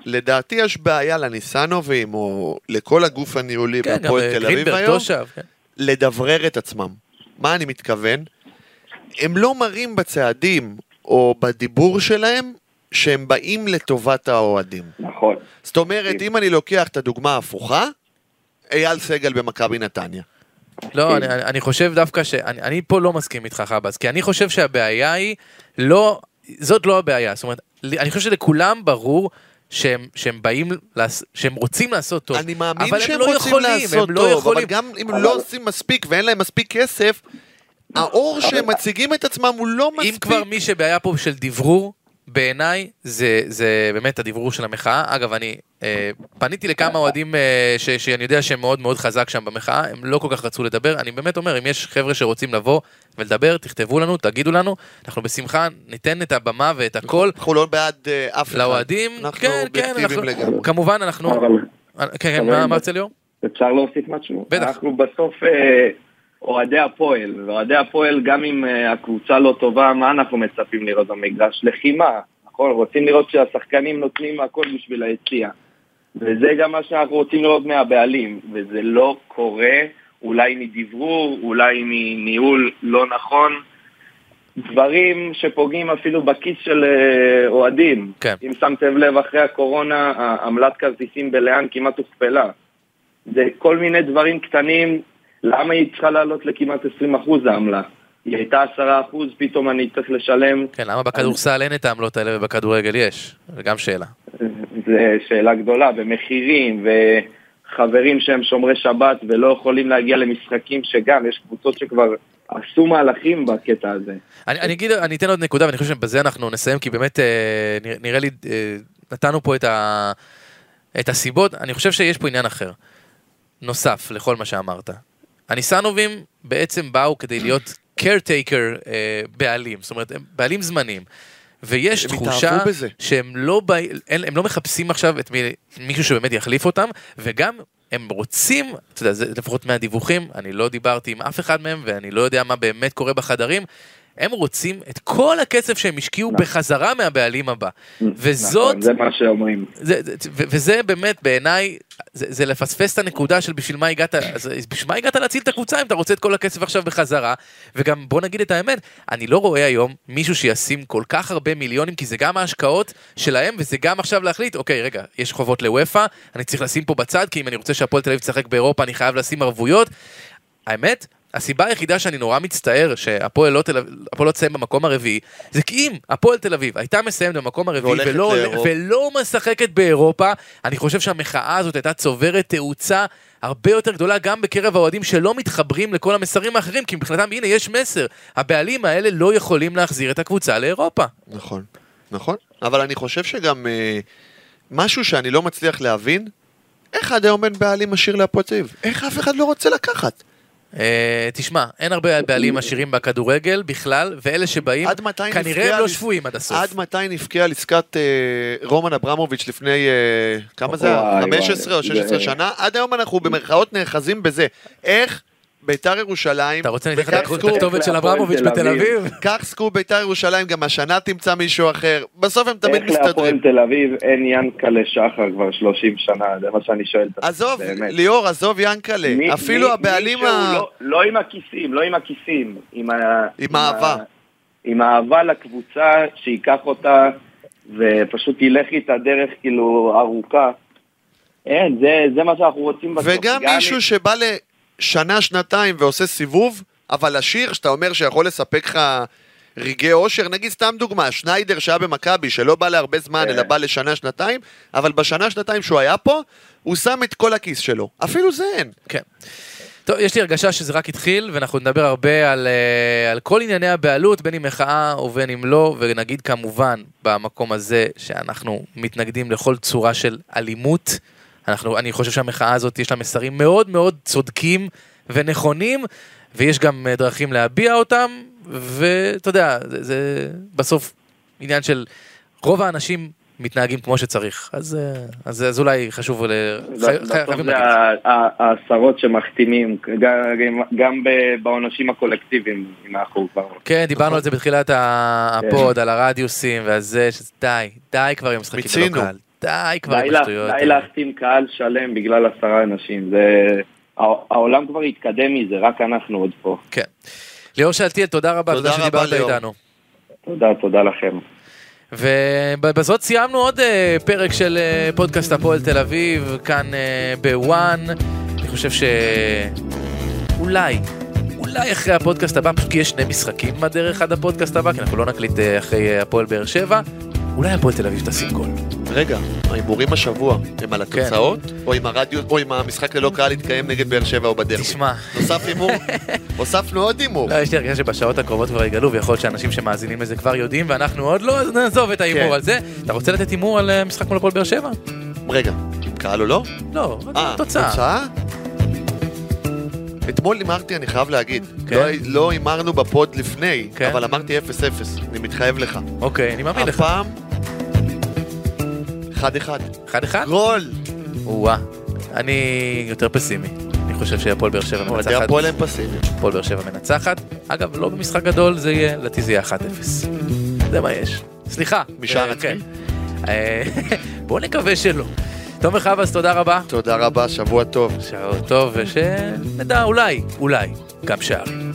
לדעתי יש בעיה לניסנובים או לכל הגוף הניהולי בפועל תל אביב היום, לדברר את עצמם. מה אני מתכוון? הם לא מראים בצעדים או בדיבור שלהם שהם באים לטובת האוהדים. נכון. זאת אומרת, אם אני לוקח את הדוגמה ההפוכה, אייל סגל במכבי נתניה. לא, אני חושב דווקא אני פה לא מסכים איתך חבס, כי אני חושב שהבעיה היא לא, זאת לא הבעיה, זאת אומרת, אני חושב שלכולם ברור שהם רוצים לעשות טוב. אני מאמין שהם רוצים לעשות טוב, אבל גם אם הם לא עושים מספיק ואין להם מספיק כסף, האור שהם מציגים את עצמם הוא לא מספיק. אם כבר מי שבעיה פה של דברור, בעיניי זה באמת הדברור של המחאה. אגב, אני פניתי לכמה אוהדים שאני יודע שהם מאוד מאוד חזק שם במחאה, הם לא כל כך רצו לדבר. אני באמת אומר, אם יש חבר'ה שרוצים לבוא ולדבר, תכתבו לנו, תגידו לנו, אנחנו בשמחה ניתן את הבמה ואת הכל. אנחנו לא בעד אף אחד. לאוהדים, כן, כן, כמובן אנחנו... כן, מה רוצה ליאור? אפשר להוסיף משהו. אנחנו בסוף... אוהדי הפועל, ואוהדי הפועל גם אם הקבוצה לא טובה, מה אנחנו מצפים לראות במגרש? לחימה, נכון? רוצים לראות שהשחקנים נותנים הכל בשביל היציאה, וזה גם מה שאנחנו רוצים לראות מהבעלים, וזה לא קורה, אולי מדברור, אולי מניהול לא נכון, דברים שפוגעים אפילו בכיס של אוהדים. כן. אם שמתם לב, אחרי הקורונה, עמלת כרטיסים בלאן כמעט הוכפלה. זה כל מיני דברים קטנים, למה היא צריכה לעלות לכמעט 20% העמלה? היא הייתה 10%, פתאום אני צריך לשלם. כן, למה בכדורסל אין את העמלות האלה ובכדורגל יש? זה גם שאלה. זו שאלה גדולה, במחירים, וחברים שהם שומרי שבת ולא יכולים להגיע למשחקים, שגם יש קבוצות שכבר עשו מהלכים בקטע הזה. אני אתן עוד נקודה, ואני חושב שבזה אנחנו נסיים, כי באמת נראה לי, נתנו פה את הסיבות. אני חושב שיש פה עניין אחר, נוסף לכל מה שאמרת. הניסנובים בעצם באו כדי להיות caretaker בעלים, זאת אומרת, הם בעלים זמנים, ויש תחושה שהם לא מחפשים עכשיו את מישהו שבאמת יחליף אותם, וגם הם רוצים, אתה יודע, זה לפחות מהדיווחים, אני לא דיברתי עם אף אחד מהם, ואני לא יודע מה באמת קורה בחדרים, הם רוצים את כל הכסף שהם השקיעו בחזרה מהבעלים הבא. וזאת... זה מה שאומרים. וזה באמת בעיניי, זה לפספס את הנקודה של בשביל מה הגעת, בשביל מה הגעת להציל את הקבוצה אם אתה רוצה את כל הכסף עכשיו בחזרה, וגם בוא נגיד את האמת, אני לא רואה היום מישהו שישים כל כך הרבה מיליונים, כי זה גם ההשקעות שלהם, וזה גם עכשיו להחליט, אוקיי, רגע, יש חובות לוופה, אני צריך לשים פה בצד, כי אם אני רוצה שהפועל תל אביב תשחק באירופה, אני חייב לשים ערבויות. האמת, הסיבה היחידה שאני נורא מצטער שהפועל לא תסיים במקום הרביעי, זה כי אם הפועל תל אביב הייתה מסיים במקום הרביעי ולא משחקת באירופה, אני חושב שהמחאה הזאת הייתה צוברת תאוצה הרבה יותר גדולה גם בקרב האוהדים שלא מתחברים לכל המסרים האחרים, כי מבחינתם, הנה, יש מסר, הבעלים האלה לא יכולים להחזיר את הקבוצה לאירופה. נכון, נכון, אבל אני חושב שגם משהו שאני לא מצליח להבין, איך עד היום אין בעלים משאיר להפועל תל אביב? איך אף אחד לא רוצה לקחת? תשמע, אין הרבה בעלים עשירים בכדורגל בכלל, ואלה שבאים כנראה הם לא שפויים עד הסוף. עד מתי נפקע על עסקת רומן אברמוביץ' לפני כמה זה? 15 או 16 שנה? עד היום אנחנו במרכאות נאחזים בזה. איך ביתר ירושלים, אתה רוצה לתת את הכתובת של אברמוביץ' בתל אביב? כך סקו ביתר ירושלים, גם השנה תמצא מישהו אחר, בסוף הם תמיד מסתדרים. איך להפועל תל אביב אין ינקלה שחר כבר 30 שנה, זה מה שאני שואל. עזוב, ליאור, עזוב ינקלה, אפילו הבעלים... לא עם הכיסים, לא עם הכיסים, עם אהבה. עם אהבה לקבוצה, שיקח אותה, ופשוט ילך איתה דרך כאילו ארוכה. אין, זה מה שאנחנו רוצים בסוף. וגם מישהו שבא ל... שנה, שנתיים, ועושה סיבוב, אבל השיר שאתה אומר שיכול לספק לך רגעי אושר, נגיד סתם דוגמה, שניידר שהיה במכבי, שלא בא להרבה זמן, אלא בא לשנה, שנתיים, אבל בשנה, שנתיים שהוא היה פה, הוא שם את כל הכיס שלו. אפילו זה אין. כן. טוב, יש לי הרגשה שזה רק התחיל, ואנחנו נדבר הרבה על כל ענייני הבעלות, בין אם מחאה ובין אם לא, ונגיד כמובן, במקום הזה, שאנחנו מתנגדים לכל צורה של אלימות, אני חושב שהמחאה הזאת יש לה מסרים מאוד מאוד צודקים ונכונים, ויש גם דרכים להביע אותם, ואתה יודע, זה בסוף עניין של רוב האנשים מתנהגים כמו שצריך, אז אולי חשוב חייבים להגיד. העשרות שמחתימים, גם בעונשים הקולקטיביים, כן, דיברנו על זה בתחילת הפוד, על הרדיוסים, די כבר עם משחקים ולא קהל. די להחתים קהל שלם בגלל 10 אנשים, העולם כבר התקדם מזה, רק אנחנו עוד פה. כן. ליאור שאלתיאל, תודה רבה, תודה שדיברת איתנו. תודה לכם. ובזאת סיימנו עוד פרק של פודקאסט הפועל תל אביב, כאן בוואן. אני חושב שאולי אחרי הפודקאסט הבא, פשוט כי יש 2 משחקים בדרך עד הפודקאסט הבא, כי אנחנו לא נקליט אחרי הפועל באר שבע, אולי הפועל תל אביב תשים גול. רגע, האימורים השבוע הם על התוצאות, או עם הרדיו, או עם המשחק ללא קהל יתקיים נגד באר שבע או בדרבי? תשמע. נוסף הימור? הוספנו עוד הימור. לא, יש לי הרגשה שבשעות הקרובות כבר יגלו, ויכול להיות שאנשים שמאזינים לזה כבר יודעים, ואנחנו עוד לא נעזוב את ההימור על זה. אתה רוצה לתת הימור על משחק מול הפועל באר שבע? רגע, עם קהל או לא? לא, רק תוצאה. תוצאה? אתמול אמרתי, אני חייב להגיד, לא אמרנו בפוד לפני, אבל אמרתי 0-0, אני מתחייב לך. אוקיי, אני מאמין לך. הפעם 1-1. 1-1? גול! וואה, אני יותר פסימי. אני חושב שהפועל באר שבע מנצחת. אבל הפועל הם פסימי. הפועל באר שבע מנצחת. אגב, לא במשחק גדול, זה יהיה, לדעתי זה יהיה 1-0. זה מה יש. סליחה. משאר עצמי. בואו נקווה שלא. תומר חבס, תודה רבה. תודה רבה, שבוע טוב. שבוע טוב, ושנדע, אולי, גם שערים.